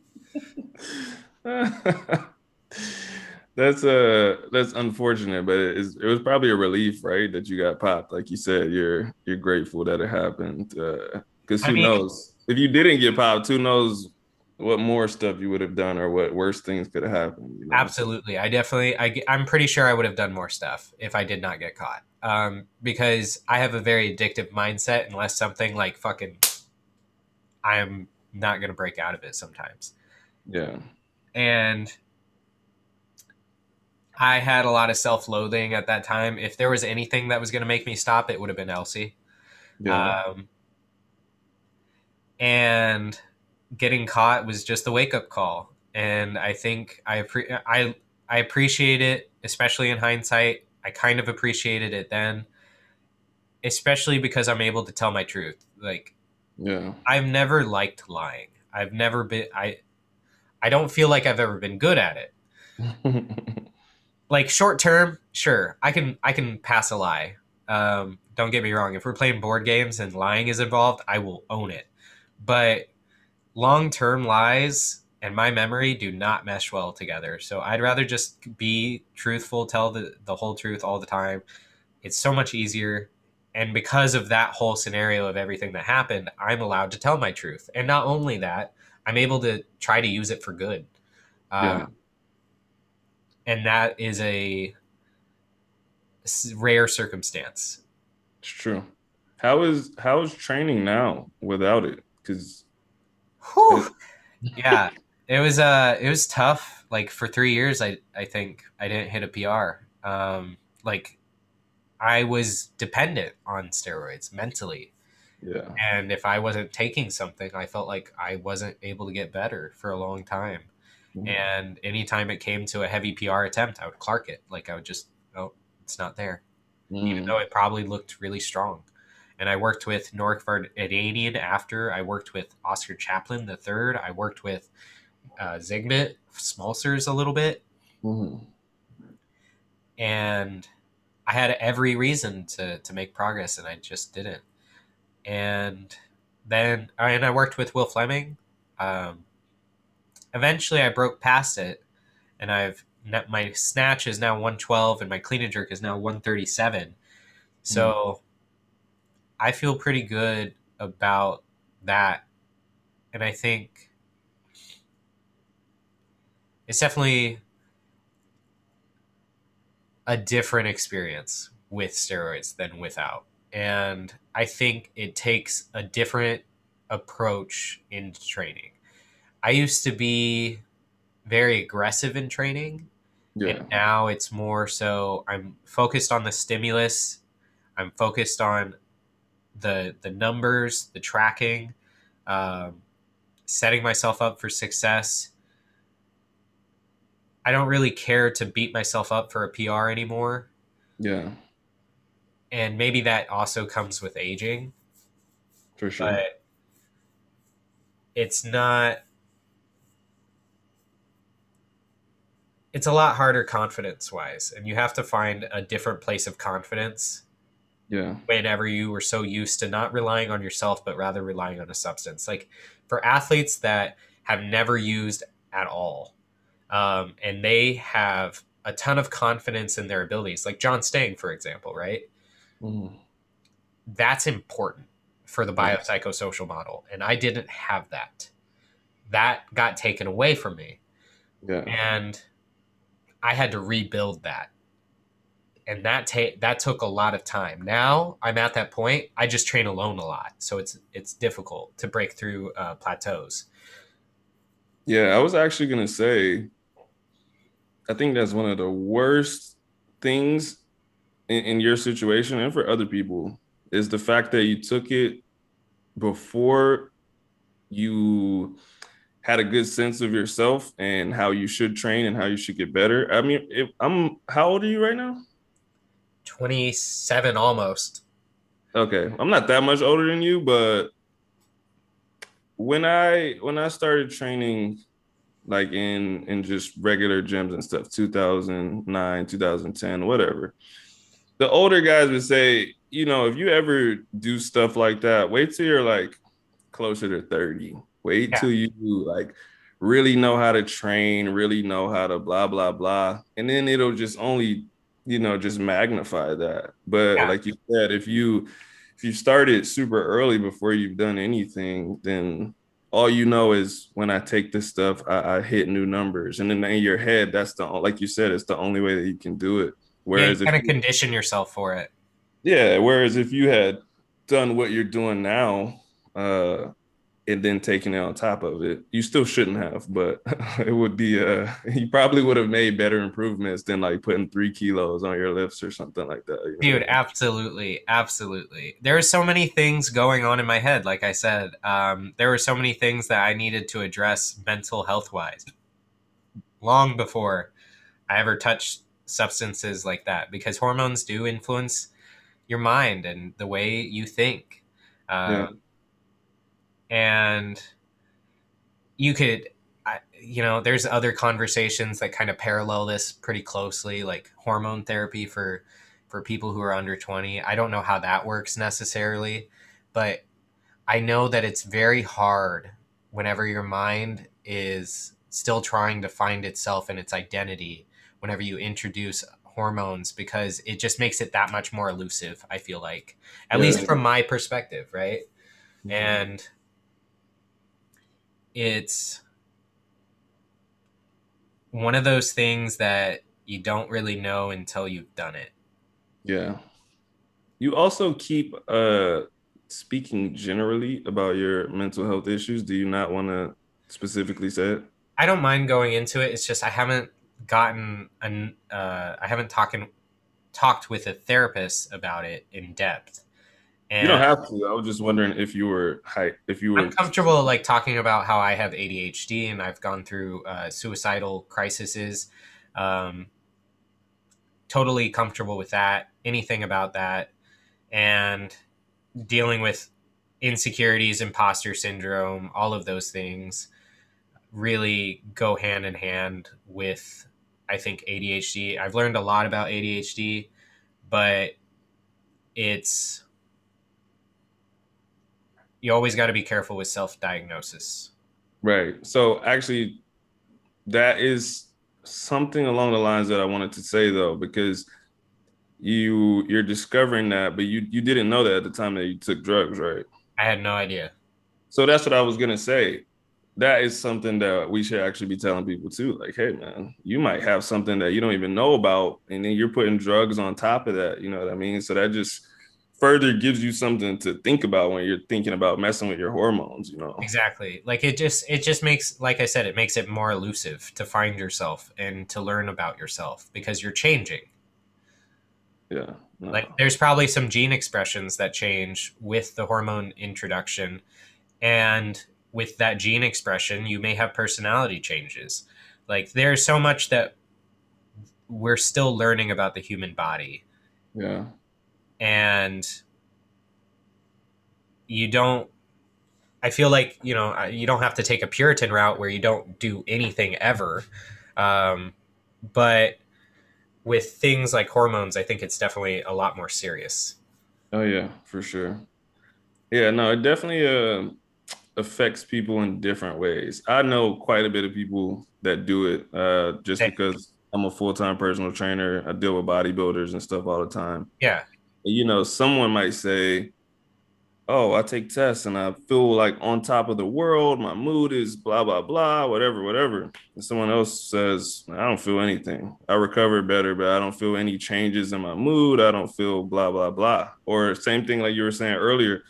That's unfortunate, but it was probably a relief, right? That you got popped. Like you said, you're grateful that it happened. Because who knows? If you didn't get popped, who knows what more stuff you would have done or what worse things could have happened. You know? Absolutely. I'm pretty sure I would have done more stuff if I did not get caught. Because I have a very addictive mindset, unless something like fucking, I'm not going to break out of it sometimes. Yeah. And I had a lot of self-loathing at that time. If there was anything that was going to make me stop, it would have been Elsie. Yeah. And getting caught was just the wake-up call. And I think I appreciate it, especially in hindsight. I kind of appreciated it then, especially because I'm able to tell my truth. Like, yeah. I've never liked lying. I've never been... I don't feel like I've ever been good at it. Like short term, sure, I can pass a lie. Don't get me wrong. If we're playing board games and lying is involved, I will own it. But long term lies and my memory do not mesh well together. So I'd rather just be truthful, tell the whole truth all the time. It's so much easier. And because of that whole scenario of everything that happened, I'm allowed to tell my truth. And not only that, I'm able to try to use it for good. Yeah. And that is a rare circumstance. It's true. How is training now without it? Because yeah, it was tough. Like for 3 years, I think I didn't hit a PR. Like I was dependent on steroids mentally. Yeah. And if I wasn't taking something, I felt like I wasn't able to get better for a long time. And anytime it came to a heavy PR attempt, I would Clark it. Like I would just, oh, it's not there. Even though it probably looked really strong. And I worked with Norik Vardanian after. I worked with Oscar Chaplin III. I worked with Zygmunt Smalcerz a little bit. Mm-hmm. And I had every reason to make progress, and I just didn't. And then I worked with Will Fleming. Eventually, I broke past it, and my snatch is now 112, and my clean and jerk is now 137. So I feel pretty good about that, and I think it's definitely a different experience with steroids than without, and I think it takes a different approach in training. I used to be very aggressive in training, and now it's more so I'm focused on the stimulus. I'm focused on the numbers, the tracking, setting myself up for success. I don't really care to beat myself up for a PR anymore. Yeah. And maybe that also comes with aging. For sure. But it's not... It's a lot harder confidence-wise, and you have to find a different place of confidence. Yeah. Whenever you were so used to not relying on yourself, but rather relying on a substance. Like for athletes that have never used at all, and they have a ton of confidence in their abilities, like John Stang, for example, right? Mm. That's important for the biopsychosocial model. And I didn't have that. That got taken away from me. Yeah. And I had to rebuild that. And that took a lot of time. Now I'm at that point. I just train alone a lot. So it's difficult to break through plateaus. Yeah, I was actually going to say, I think that's one of the worst things in your situation and for other people is the fact that you took it before you had a good sense of yourself and how you should train and how you should get better. I mean, how old are you right now? 27 almost. Okay. I'm not that much older than you, but when I started training, like in just regular gyms and stuff, 2009, 2010, whatever, the older guys would say, you know, if you ever do stuff like that, wait till you're like closer to 30. Wait till you like really know how to train, really know how to blah, blah, blah. And then it'll just only, you know, just magnify that. But like you said, if you started super early before you've done anything, then all you know is when I take this stuff, I hit new numbers. And then in your head, that's the, like you said, it's the only way that you can do it. Whereas you kind of condition yourself for it. Yeah. Whereas if you had done what you're doing now, and then taking it on top of it, you still shouldn't have, but it would be, you probably would have made better improvements than like putting 3 kilos on your lifts or something like that. You know? Dude, absolutely. Absolutely. There are so many things going on in my head. Like I said, there were so many things that I needed to address mental health wise long before I ever touched substances like that, because hormones do influence your mind and the way you think. And you could, you know, there's other conversations that kind of parallel this pretty closely, like hormone therapy for people who are under 20. I don't know how that works necessarily, but I know that it's very hard whenever your mind is still trying to find itself and its identity, whenever you introduce hormones, because it just makes it that much more elusive, I feel like, at least from my perspective, right? Mm-hmm. And it's one of those things that you don't really know until you've done it. Yeah. You also keep speaking generally about your mental health issues. Do you not want to specifically say it? I don't mind going into it. It's just I haven't gotten I haven't talked with a therapist about it in depth. And you don't have to. I was just wondering if you were I'm comfortable like talking about how I have ADHD and I've gone through suicidal crises. Totally comfortable with that. Anything about that, and dealing with insecurities, imposter syndrome, all of those things really go hand in hand with, I think, ADHD. I've learned a lot about ADHD, but it's. You always got to be careful with self-diagnosis. Right. So actually, that is something along the lines that I wanted to say, though, because you're discovering that, but you didn't know that at the time that you took drugs, right? I had no idea. So that's what I was going to say. That is something that we should actually be telling people, too. Like, hey, man, you might have something that you don't even know about, and then you're putting drugs on top of that. You know what I mean? So that just further gives you something to think about when you're thinking about messing with your hormones, you know? Exactly. Like it just makes, like I said, it makes it more elusive to find yourself and to learn about yourself because you're changing. Yeah. No. Like there's probably some gene expressions that change with the hormone introduction And with that gene expression, you may have personality changes. Like, there's so much that we're still learning about the human body. Yeah. And you don't, I feel like, you know, you don't have to take a Puritan route where you don't do anything ever. But with things like hormones, I think it's definitely a lot more serious. Oh yeah, for sure. Yeah, no, it definitely affects people in different ways. I know quite a bit of people that do it just because I'm a full-time personal trainer. I deal with bodybuilders and stuff all the time. Yeah. You know, someone might say, oh, I take tests and I feel like on top of the world. My mood is blah, blah, blah, whatever, whatever. And someone else says, I don't feel anything. I recovered better, but I don't feel any changes in my mood. I don't feel blah, blah, blah. Or same thing like you were saying earlier.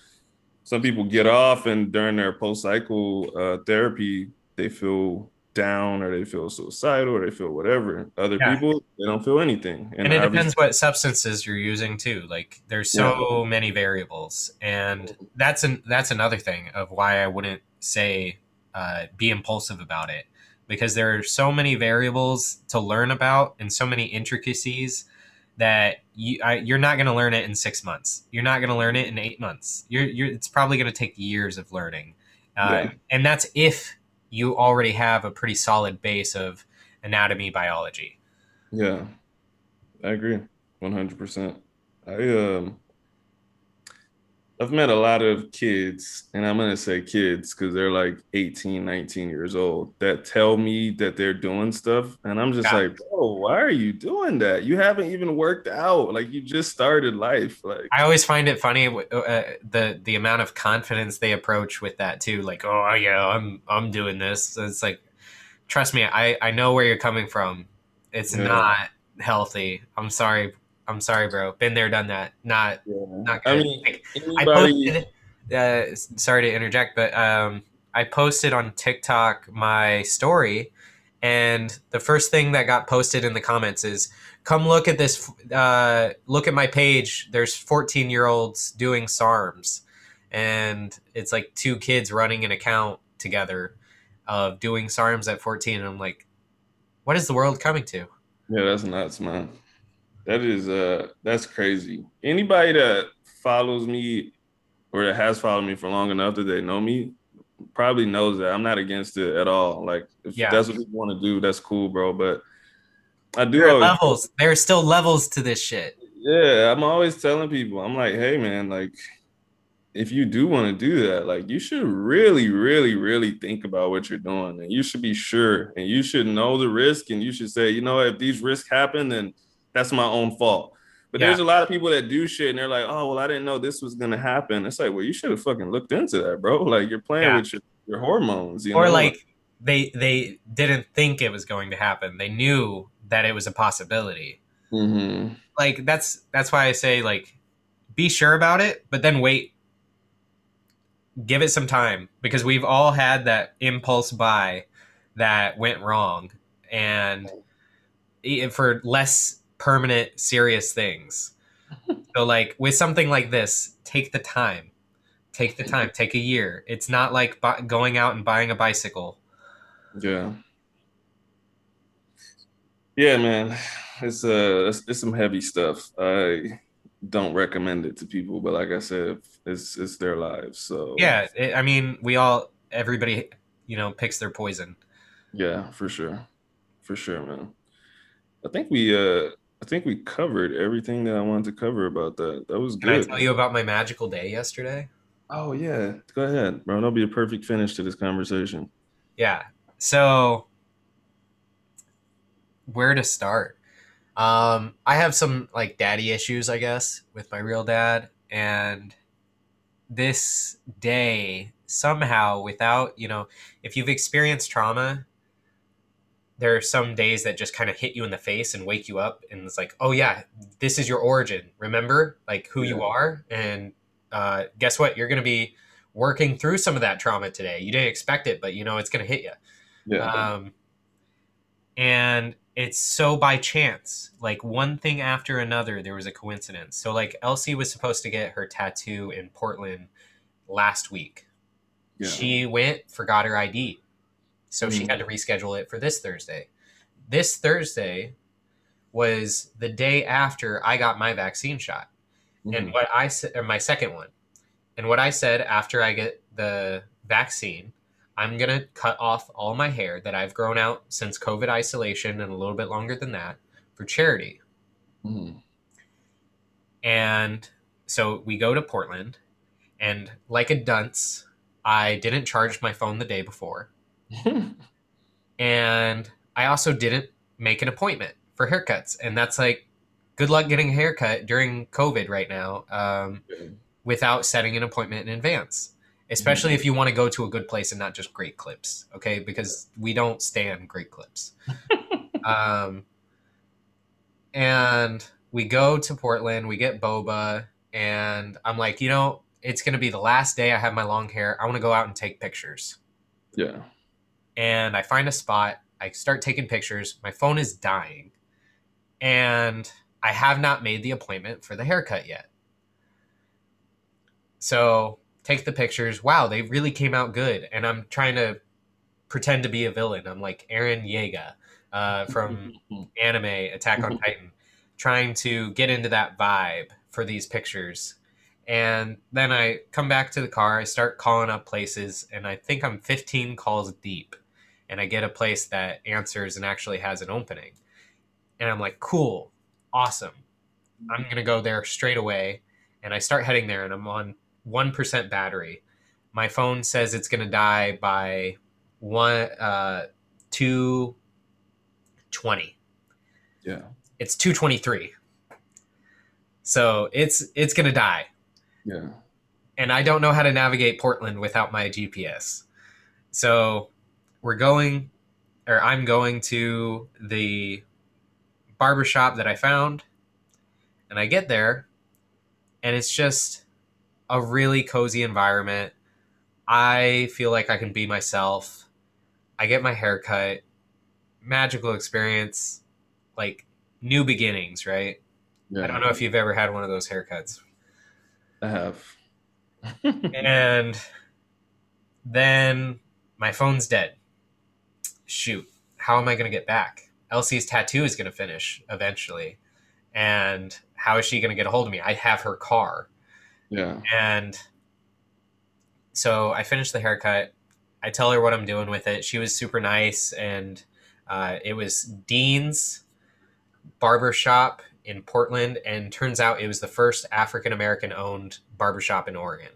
Some people get off and during their post-cycle therapy, they feel down or they feel suicidal or they feel whatever. Other people, they don't feel anything. And it depends what substances you're using too. Like there's so many variables. And that's another thing of why I wouldn't say be impulsive about it, because there are so many variables to learn about and so many intricacies that you're not going to learn it in 6 months. You're not going to learn it in 8 months. It's probably going to take years of learning. And that's if you already have a pretty solid base of anatomy, biology. Yeah, I agree. 100%. I've met a lot of kids, and I'm going to say kids because they're like 18, 19 years old that tell me that they're doing stuff. And I'm just like, bro, why are you doing that? You haven't even worked out. Like you just started life. Like I always find it funny the amount of confidence they approach with that too. Like, oh yeah, I'm doing this. So it's like, trust me, I know where you're coming from. It's not healthy. I'm sorry, bro. Been there, done that. Not good. I mean, like, anybody... I posted, sorry to interject, but I posted on TikTok my story, and the first thing that got posted in the comments is, "Come look at this. Look at my page. There's 14-year-olds doing SARMs, and it's like two kids running an account together of doing SARMs at 14." And I'm like, "What is the world coming to?" Yeah, that's nuts, man. That is that's crazy. Anybody that follows me or that has followed me for long enough that they know me probably knows that I'm not against it at all. Like if that's what you want to do, that's cool, bro. But I do levels. There are still levels to this shit. Yeah, I'm always telling people, I'm like, hey man, like if you do want to do that, like you should really, really, really think about what you're doing, and you should be sure, and you should know the risk, and you should say, you know, if these risks happen, then that's my own fault. But there's a lot of people that do shit and they're like, oh, well, I didn't know this was going to happen. It's like, well, you should have fucking looked into that, bro. Like you're playing with your hormones. You know? Like they didn't think it was going to happen. They knew that it was a possibility. Mm-hmm. Like that's why I say, like, be sure about it, but then wait. Give it some time, because we've all had that impulse buy that went wrong, and for less permanent, serious things. So like with something like this, take the time, take a year. It's not like going out and buying a bicycle. Yeah, man, it's some heavy stuff. I don't recommend it to people, but like I said, it's their lives. So I mean, everybody, you know, picks their poison. Yeah, for sure, man. I think we covered everything that I wanted to cover about that. That was good. Can I tell you about my magical day yesterday? Oh, yeah. Go ahead, bro. That'll be a perfect finish to this conversation. Yeah. So where to start? I have some like daddy issues, I guess, with my real dad. And this day somehow, without, you know, if you've experienced trauma, there are some days that just kind of hit you in the face and wake you up. And it's like, oh yeah, this is your origin. Remember like who you are. And guess what? You're going to be working through some of that trauma today. You didn't expect it, but you know, it's going to hit you. Yeah. And it's so by chance, like one thing after another, there was a coincidence. So like Elsie was supposed to get her tattoo in Portland last week. Yeah. She went, forgot her ID. So she had to reschedule it for this Thursday. This Thursday was the day after I got my vaccine shot. And what I said, my second one. And what I said after I get the vaccine, I'm going to cut off all my hair that I've grown out since COVID isolation and a little bit longer than that for charity. And so we go to Portland, and like a dunce, I didn't charge my phone the day before. And I also didn't make an appointment for haircuts. And that's like, good luck getting a haircut during COVID right now without setting an appointment in advance, especially if you want to go to a good place and not just great clips. Okay. Because we don't stand great clips. And we go to Portland, we get boba, and I'm like, you know, it's going to be the last day I have my long hair. I want to go out and take pictures. Yeah. And I find a spot. I start taking pictures. My phone is dying. And I have not made the appointment for the haircut yet. So take the pictures. Wow, they really came out good. And I'm trying to pretend to be a villain. I'm like Eren Yeager from anime Attack on Titan, trying to get into that vibe for these pictures. And then I come back to the car. I start calling up places, and I think I'm 15 calls deep. And I get a place that answers and actually has an opening. And I'm like, cool, awesome. I'm going to go there straight away. And I start heading there, and I'm on 1% battery. My phone says it's going to die by 2:20. Yeah. It's 2:23. So it's going to die. Yeah. And I don't know how to navigate Portland without my GPS. So I'm going to the barbershop that I found, and I get there, and it's just a really cozy environment. I feel like I can be myself. I get my haircut, magical experience, like new beginnings, right? Yeah. I don't know if you've ever had one of those haircuts. I have. And then my phone's dead. Shoot, how am I going to get back? Elsie's tattoo is going to finish eventually. And how is she going to get a hold of me? I have her car. Yeah. And so I finished the haircut. I tell her what I'm doing with it. She was super nice. And it was Dean's barbershop in Portland. And turns out it was the first African-American owned barbershop in Oregon.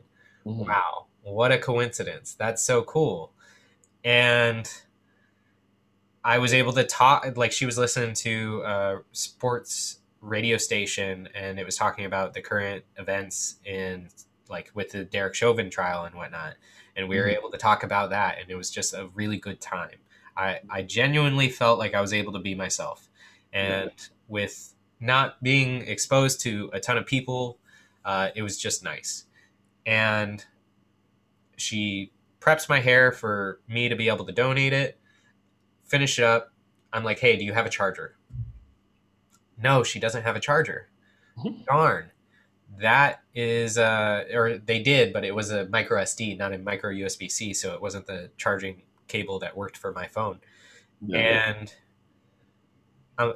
Mm-hmm. Wow. What a coincidence. That's so cool. And I was able to talk, like she was listening to a sports radio station, and it was talking about the current events in, like, with the Derek Chauvin trial and whatnot. And we were able to talk about that. And it was just a really good time. I genuinely felt like I was able to be myself, and with not being exposed to a ton of people, it was just nice. And she preps my hair for me to be able to donate it. Finish it up. I'm like, hey, do you have a charger? No, she doesn't have a charger. Darn. That is, or they did, but it was a micro SD, not a micro USB-C, so it wasn't the charging cable that worked for my phone. No. And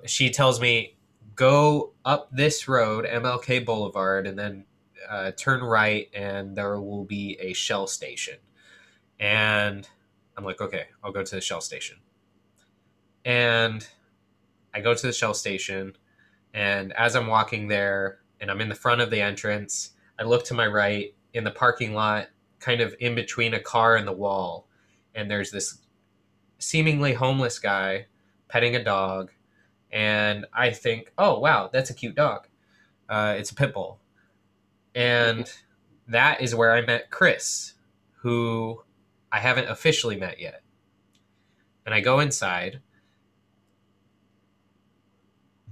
she tells me, go up this road, MLK Boulevard, and then turn right, and there will be a Shell station. And I'm like, okay, I'll go to the Shell station. And I go to the Shell station, and as I'm walking there and I'm in the front of the entrance, I look to my right in the parking lot, kind of in between a car and the wall. And there's this seemingly homeless guy petting a dog. And I think, oh, wow, that's a cute dog. It's a pit bull. And that is where I met Chris, who I haven't officially met yet. And I go inside.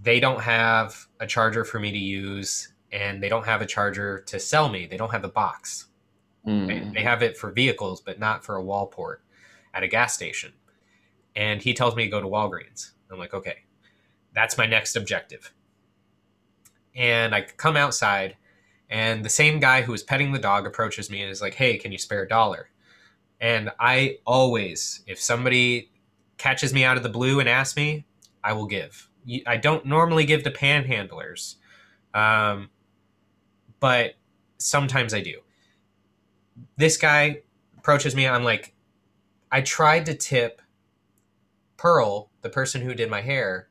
They don't have a charger for me to use, and they don't have a charger to sell me. They don't have the box. They have it for vehicles, but not for a wall port at a gas station. And he tells me to go to Walgreens. I'm like, okay, that's my next objective. And I come outside, and the same guy who was petting the dog approaches me and is like, hey, can you spare $1? And I always, if somebody catches me out of the blue and asks me, I will give. I don't normally give to panhandlers, but sometimes I do. This guy approaches me. I'm like, I tried to tip Pearl, the person who did my hair,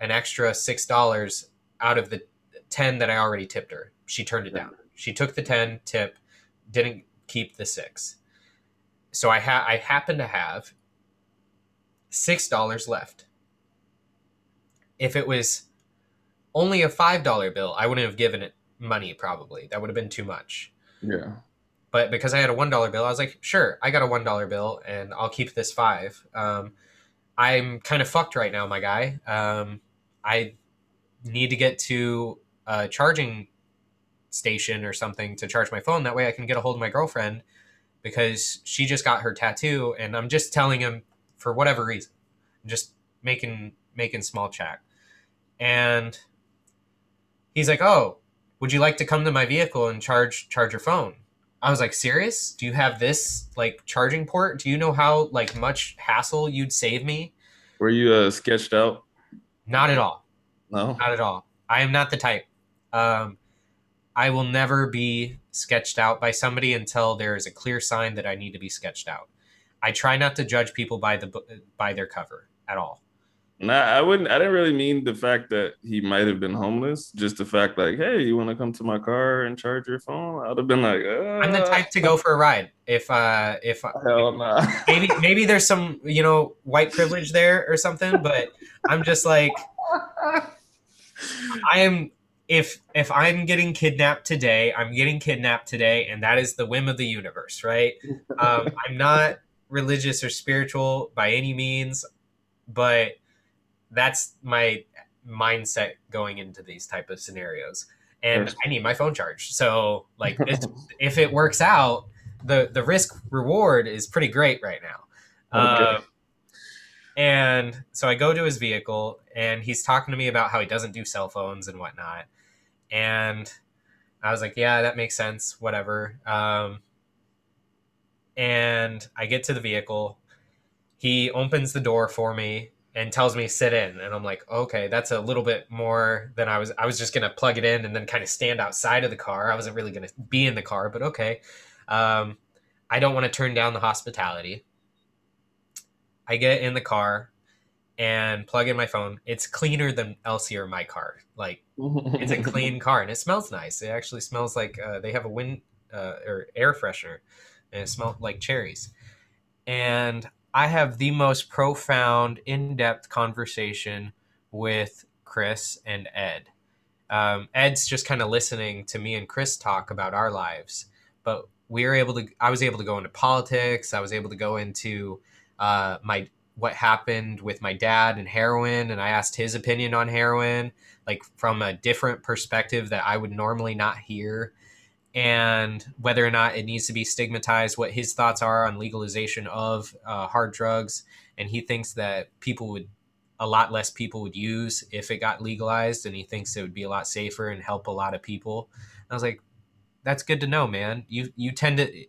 an extra $6 out of the 10 that I already tipped her. She turned it down. She took the 10 tip, didn't keep the 6. So I happen to have $6 left. If it was only a $5 bill, I wouldn't have given it money probably. That would have been too much. Yeah. But because I had a $1 bill, I was like, sure, I got a $1 bill and I'll keep this 5. I'm kind of fucked right now, my guy. I need to get to a charging station or something to charge my phone. That way I can get a hold of my girlfriend because she just got her tattoo, and I'm just telling him for whatever reason, I'm just making small chat. And he's like, oh, would you like to come to my vehicle and charge your phone? I was like, serious? Do you have this like charging port? Do you know how like much hassle you'd save me? Were you sketched out? Not at all. No, not at all. I am not the type. I will never be sketched out by somebody until there is a clear sign that I need to be sketched out. I try not to judge people by their cover at all. Nah, I wouldn't. I didn't really mean the fact that he might have been homeless. Just the fact, like, hey, you want to come to my car and charge your phone? I'd have been like, I'm the type to go for a ride. If hell nah. maybe there's some white privilege there or something, but I'm just like, I am. If I'm getting kidnapped today, I'm getting kidnapped today, and that is the whim of the universe, right? I'm not religious or spiritual by any means, but that's my mindset going into these type of scenarios. And I need my phone charged. So like if it works out, the risk reward is pretty great right now. Okay. And so I go to his vehicle and he's talking to me about how he doesn't do cell phones and whatnot. And I was like, yeah, that makes sense. Whatever. And I get to the vehicle. He opens the door for me and tells me sit in. And I'm like, okay, that's a little bit more than I was just going to plug it in and then kind of stand outside of the car. I wasn't really going to be in the car, but okay. I don't want to turn down the hospitality. I get in the car and plug in my phone. It's cleaner than Elsie or my car. Like it's a clean car and it smells nice. It actually smells like they have a air freshener and it smelled like cherries. And I have the most profound, in-depth conversation with Chris and Ed. Ed's just kind of listening to me and Chris talk about our lives, but I was able to go into politics. I was able to go into what happened with my dad and heroin, and I asked his opinion on heroin, like from a different perspective that I would normally not hear, and whether or not it needs to be stigmatized, what his thoughts are on legalization of hard drugs. And he thinks that a lot less people would use if it got legalized. And he thinks it would be a lot safer and help a lot of people. And I was like, that's good to know, man. You tend to,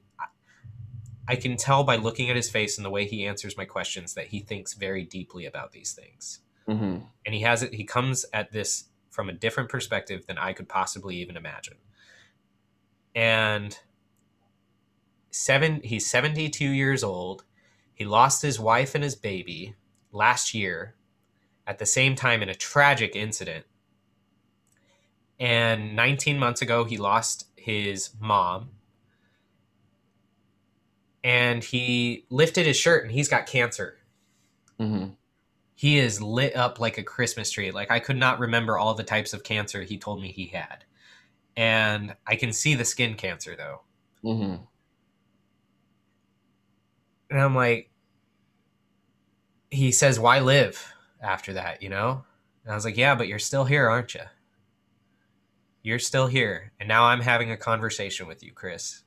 I can tell by looking at his face and the way he answers my questions that he thinks very deeply about these things. Mm-hmm. And he comes at this from a different perspective than I could possibly even imagine. And he's 72 years old. He lost his wife and his baby last year at the same time in a tragic incident. And 19 months ago, he lost his mom. And he lifted his shirt and he's got cancer. Mm-hmm. He is lit up like a Christmas tree. Like I could not remember all the types of cancer he told me he had. And I can see the skin cancer though. Mm-hmm. And I'm like, he says, why live after that, And I was like, yeah, but you're still here, aren't you? You're still here. And now I'm having a conversation with you, Chris.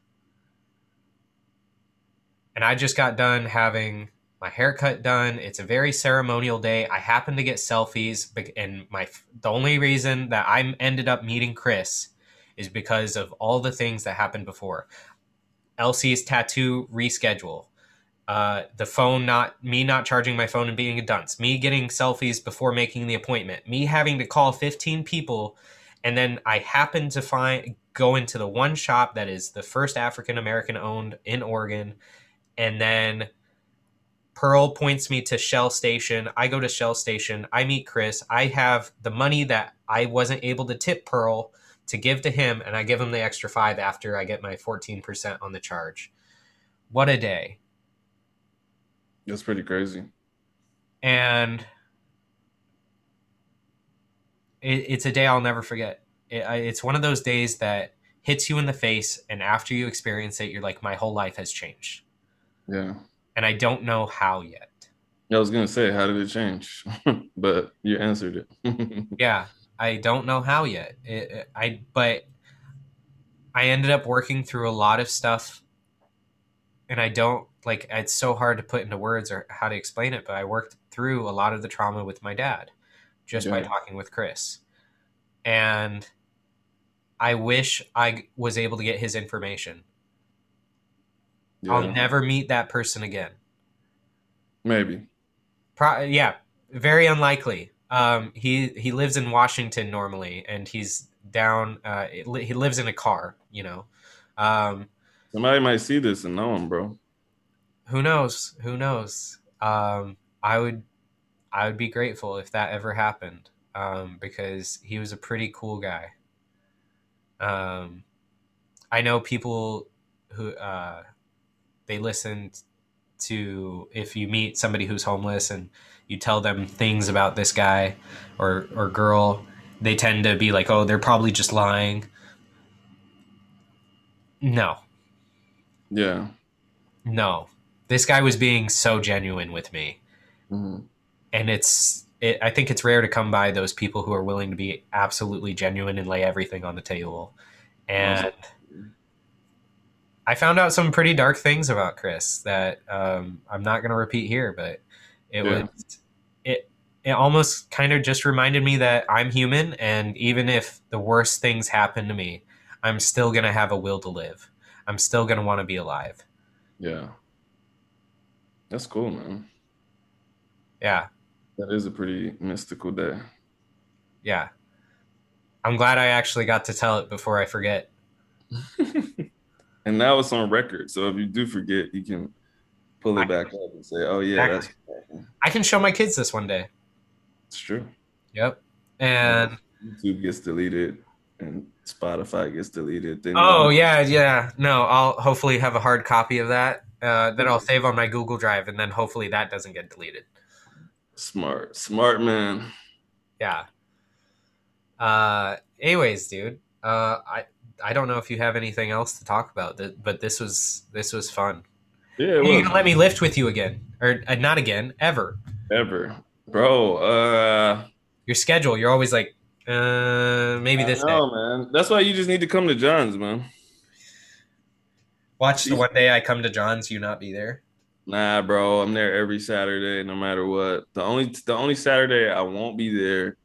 And I just got done having my haircut done. It's a very ceremonial day. I happened to get selfies. And the only reason that I ended up meeting Chris is because of all the things that happened before. Elsie's tattoo reschedule. the phone not, me not charging my phone and being a dunce, me getting selfies before making the appointment, me having to call 15 people, and then I happen to go into the one shop that is the first African-American owned in Oregon, and then Pearl points me to Shell Station. I go to Shell Station. I meet Chris. I have the money that I wasn't able to tip Pearl to give to him, and I give him the extra $5 after I get my 14% on the charge. What a day. That's pretty crazy. And it's a day I'll never forget. It's one of those days that hits you in the face, and after you experience it, you're like, my whole life has changed. Yeah. And I don't know how yet. I was going to say, how did it change? But you answered it. Yeah, I don't know how yet. But I ended up working through a lot of stuff. And I don't, like, it's so hard to put into words or how to explain it. But I worked through a lot of the trauma with my dad just by talking with Chris. And I wish I was able to get his information. Yeah. I'll never meet that person again. Maybe. Very unlikely. He lives in Washington normally, and he's down. He lives in a car, you know. Somebody might see this and know him, bro. Who knows? Who knows? I would be grateful if that ever happened, because he was a pretty cool guy. I know people who. They listen to, if you meet somebody who's homeless and you tell them things about this guy or girl, they tend to be like, oh, they're probably just lying. No. Yeah. No. This guy was being so genuine with me. Mm-hmm. And I think it's rare to come by those people who are willing to be absolutely genuine and lay everything on the table. And I found out some pretty dark things about Chris that I'm not going to repeat here, but it almost kind of just reminded me that I'm human, and even if the worst things happen to me, I'm still going to have a will to live. I'm still going to want to be alive. Yeah. That's cool, man. Yeah. That is a pretty mystical day. Yeah. I'm glad I actually got to tell it before I forget. And now it's on record, so if you do forget, you can pull it back up and say, oh, yeah. Exactly. I can show my kids this one day. It's true. Yep. And YouTube gets deleted and Spotify gets deleted. Yeah. No, I'll hopefully have a hard copy of that that I'll save on my Google Drive, and then hopefully that doesn't get deleted. Smart man. Yeah. Anyways, dude, I don't know if you have anything else to talk about, but this was fun. Yeah, it was. You're gonna let me lift with you again, or not again, ever, bro. Your schedule, you're always like, maybe this day. No, man, that's why you just need to come to John's, man. Watch the one day I come to John's, you not be there. Nah, bro, I'm there every Saturday, no matter what. The only Saturday I won't be there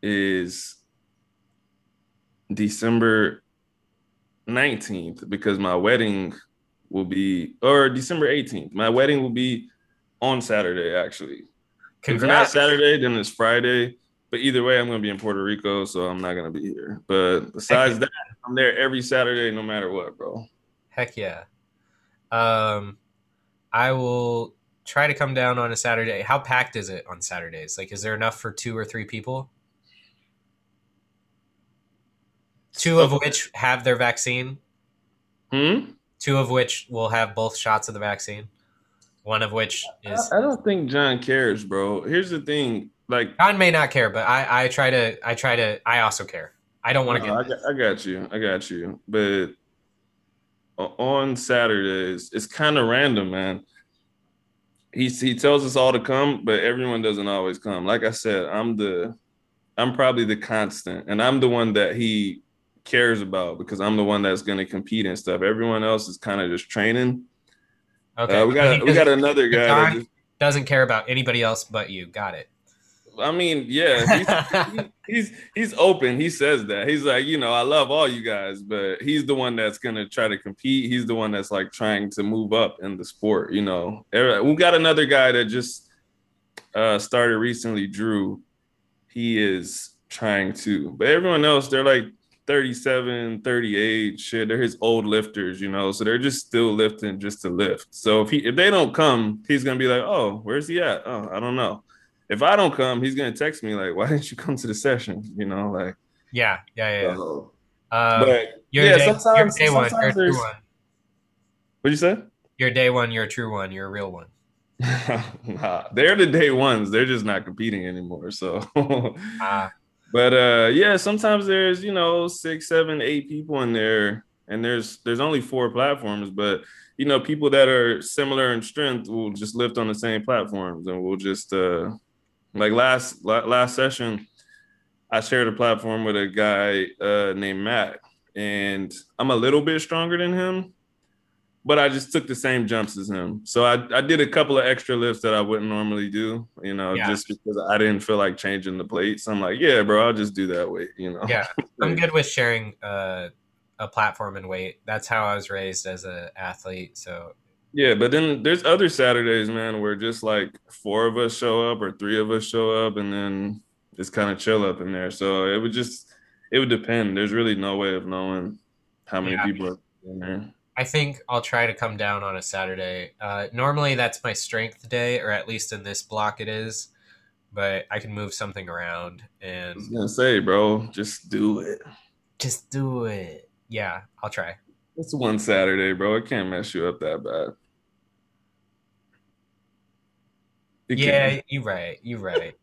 is December 19th, because my wedding will be, or December 18th. My wedding will be on Saturday, actually. Congrats. If not Saturday, then it's Friday. But either way, I'm going to be in Puerto Rico, so I'm not going to be here. But besides that, I'm there every Saturday, no matter what, bro. Heck yeah. I will try to come down on a Saturday. How packed is it on Saturdays? Like, is there enough for 2 or 3 people? 2 of which have their vaccine. 2 of which will have both shots of the vaccine. 1 of which is... I don't think John cares, bro. Here's the thing. Like, John may not care, but I try to... I also care. I don't want to get... I got you. But on Saturdays, it's kind of random, man. He tells us all to come, but everyone doesn't always come. Like I said, I'm probably the constant, and I'm the one that he cares about, because I'm the one that's going to compete and stuff. Everyone else is kind of just training. Okay. We got another guy that just doesn't care about anybody else but you. Got it. I mean, yeah, he's open. He says that. He's like, you know, I love all you guys, but he's the one that's going to try to compete. He's the one that's like trying to move up in the sport, you know. We got another guy that just started recently, Drew. He is trying to. But everyone else, they're like 37, 38, shit. They're his old lifters, you know. So they're just still lifting just to lift. So if they don't come, he's going to be like, oh, where's he at? Oh, I don't know. If I don't come, he's going to text me like, why didn't you come to the session? You know, like. Yeah. So, but yeah, sometimes you're day one, you're a true one. What'd you say? You're day one, you're a true one, you're a real one. Nah, they're the day ones. They're just not competing anymore. So, but yeah, sometimes there's, you know, 6, 7, 8 people in there, and there's only 4 platforms, but you know, people that are similar in strength will just lift on the same platforms, and we'll just like last session, I shared a platform with a guy named Matt, and I'm a little bit stronger than him. But I just took the same jumps as him. So I did a couple of extra lifts that I wouldn't normally do, you know, just because I didn't feel like changing the plates. I'm like, yeah, bro, I'll just do that weight, you know. Yeah, I'm good with sharing a platform and weight. That's how I was raised as an athlete. So yeah, but then there's other Saturdays, man, where just like 4 of us show up or 3 of us show up, and then it's kind of chill up in there. So it would depend. There's really no way of knowing how many people are in there. I think I'll try to come down on a Saturday. Normally that's my strength day, or at least in this block it is, but I can move something around. And I was gonna say, bro, just do it. Just do it. Yeah, I'll try. It's one Saturday, bro. It can't mess you up that bad. You're right.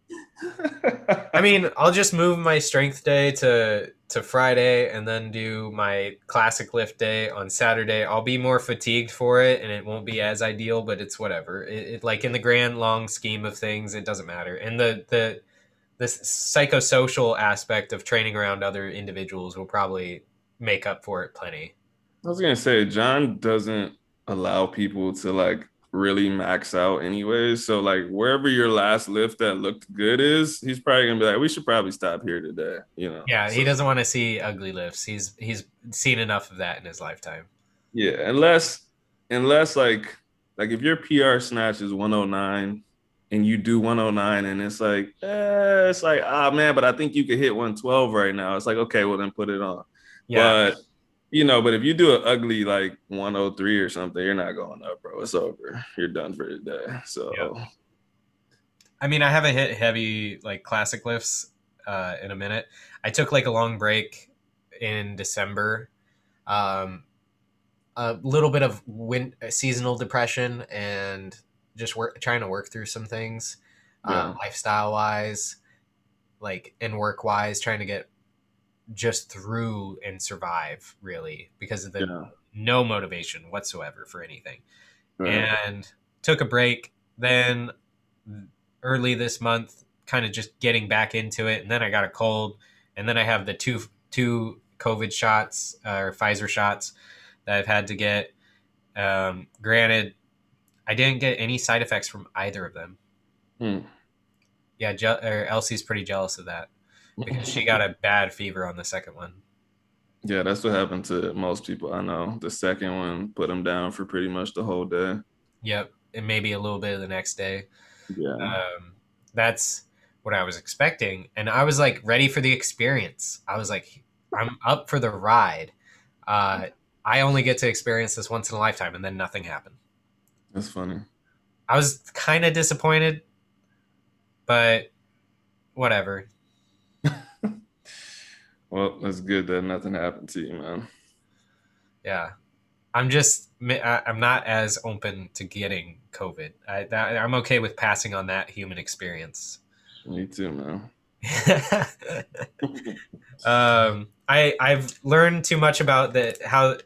I mean, I'll just move my strength day to Friday, and then do my classic lift day on Saturday. I'll be more fatigued for it, and it won't be as ideal, but it's whatever. It like in the grand long scheme of things, it doesn't matter. And the psychosocial aspect of training around other individuals will probably make up for it plenty. I was gonna say, John doesn't allow people to like really max out anyways. So like wherever your last lift that looked good is, he's probably gonna be like, we should probably stop here today, you know. Yeah, so he doesn't want to see ugly lifts. He's seen enough of that in his lifetime. Yeah, unless like if your PR snatch is 109 and you do 109, and it's like man, but I think you could hit 112 right now. It's like, okay, well then put it on. Yeah. But if you do an ugly, like, 103 or something, you're not going up, bro. It's over. You're done for today. So, yeah. I mean, I haven't hit heavy, like, classic lifts in a minute. I took, like, a long break in December. A little bit of seasonal depression, and just trying to work through some things, lifestyle-wise, like, and work-wise, trying to get just through and survive, really, because of the no motivation whatsoever for anything. Right. And took a break. Then early this month, kind of just getting back into it. And then I got a cold. And then I have the two COVID shots or Pfizer shots that I've had to get. Granted, I didn't get any side effects from either of them. Yeah, Elsie's pretty jealous of that, because she got a bad fever on the second one. Yeah, that's what happened to most people I know. The second one put them down for pretty much the whole day. Yep, and maybe a little bit of the next day. Yeah, that's what I was expecting, and I was like ready for the experience. I was like, I'm up for the ride. I only get to experience this once in a lifetime, and then nothing happened. That's funny. I was kind of disappointed, but whatever. Well, that's good that nothing happened to you, man. Yeah. I'm not as open to getting COVID. I'm okay with passing on that human experience. Me too, man. I've learned too much about how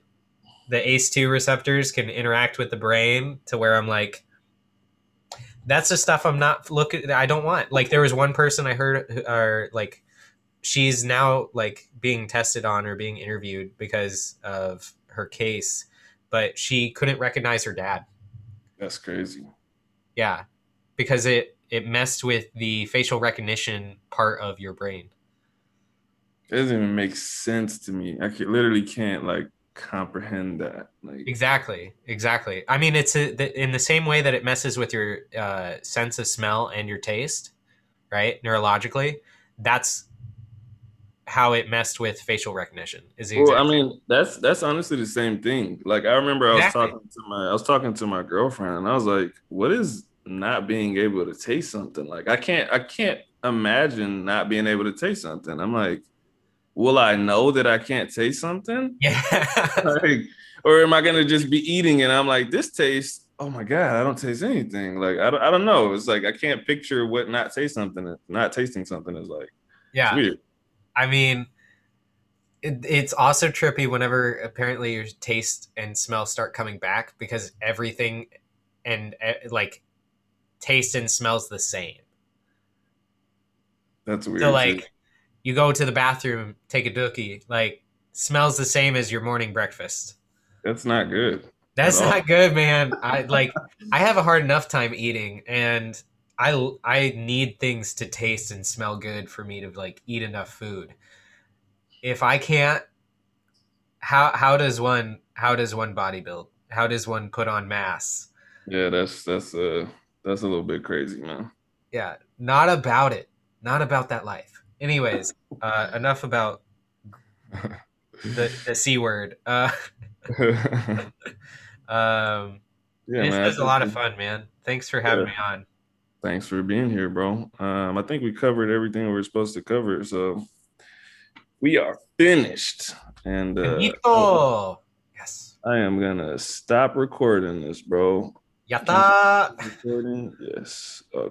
the ACE2 receptors can interact with the brain, to where I'm like, that's the stuff I'm not looking. I don't want. Like, there was one person I heard she's now like being tested on or being interviewed because of her case, but she couldn't recognize her dad. That's crazy. Yeah. Because it, it messed with the facial recognition part of your brain. It doesn't even make sense to me. I literally can't like comprehend that. Like, exactly. I mean, it's in the same way that it messes with your sense of smell and your taste, right? Neurologically, that's how it messed with facial recognition. I mean, that's honestly the same thing. Like, I remember I was talking to my girlfriend, and I was like, "What is not being able to taste something? Like, I can't imagine not being able to taste something." I'm like, will I know that I can't taste something? Yeah. Like, or am I going to just be eating and I'm like, this tastes, oh my God, I don't taste anything. Like, I don't know. It's like, I can't picture what not tasting something is like. Yeah. It's weird. I mean, it's also trippy whenever apparently your taste and smell start coming back, because everything and like taste and smells the same. That's weird. So like, too. You go to the bathroom, take a dookie, like smells the same as your morning breakfast. That's not good. That's not good, man. I have a hard enough time eating, and I need things to taste and smell good for me to like eat enough food. If I can't, how does one body build? How does one put on mass? Yeah, that's a little bit crazy, man. Yeah, not about it. Not about that life. Anyways, enough about the C word. Yeah, this was a lot of fun, man. Thanks for having me on. Thanks for being here, bro. I think we covered everything we were supposed to cover, so we are finished. And yes, I am gonna stop recording this, bro. Yata. Recording, yes. Okay.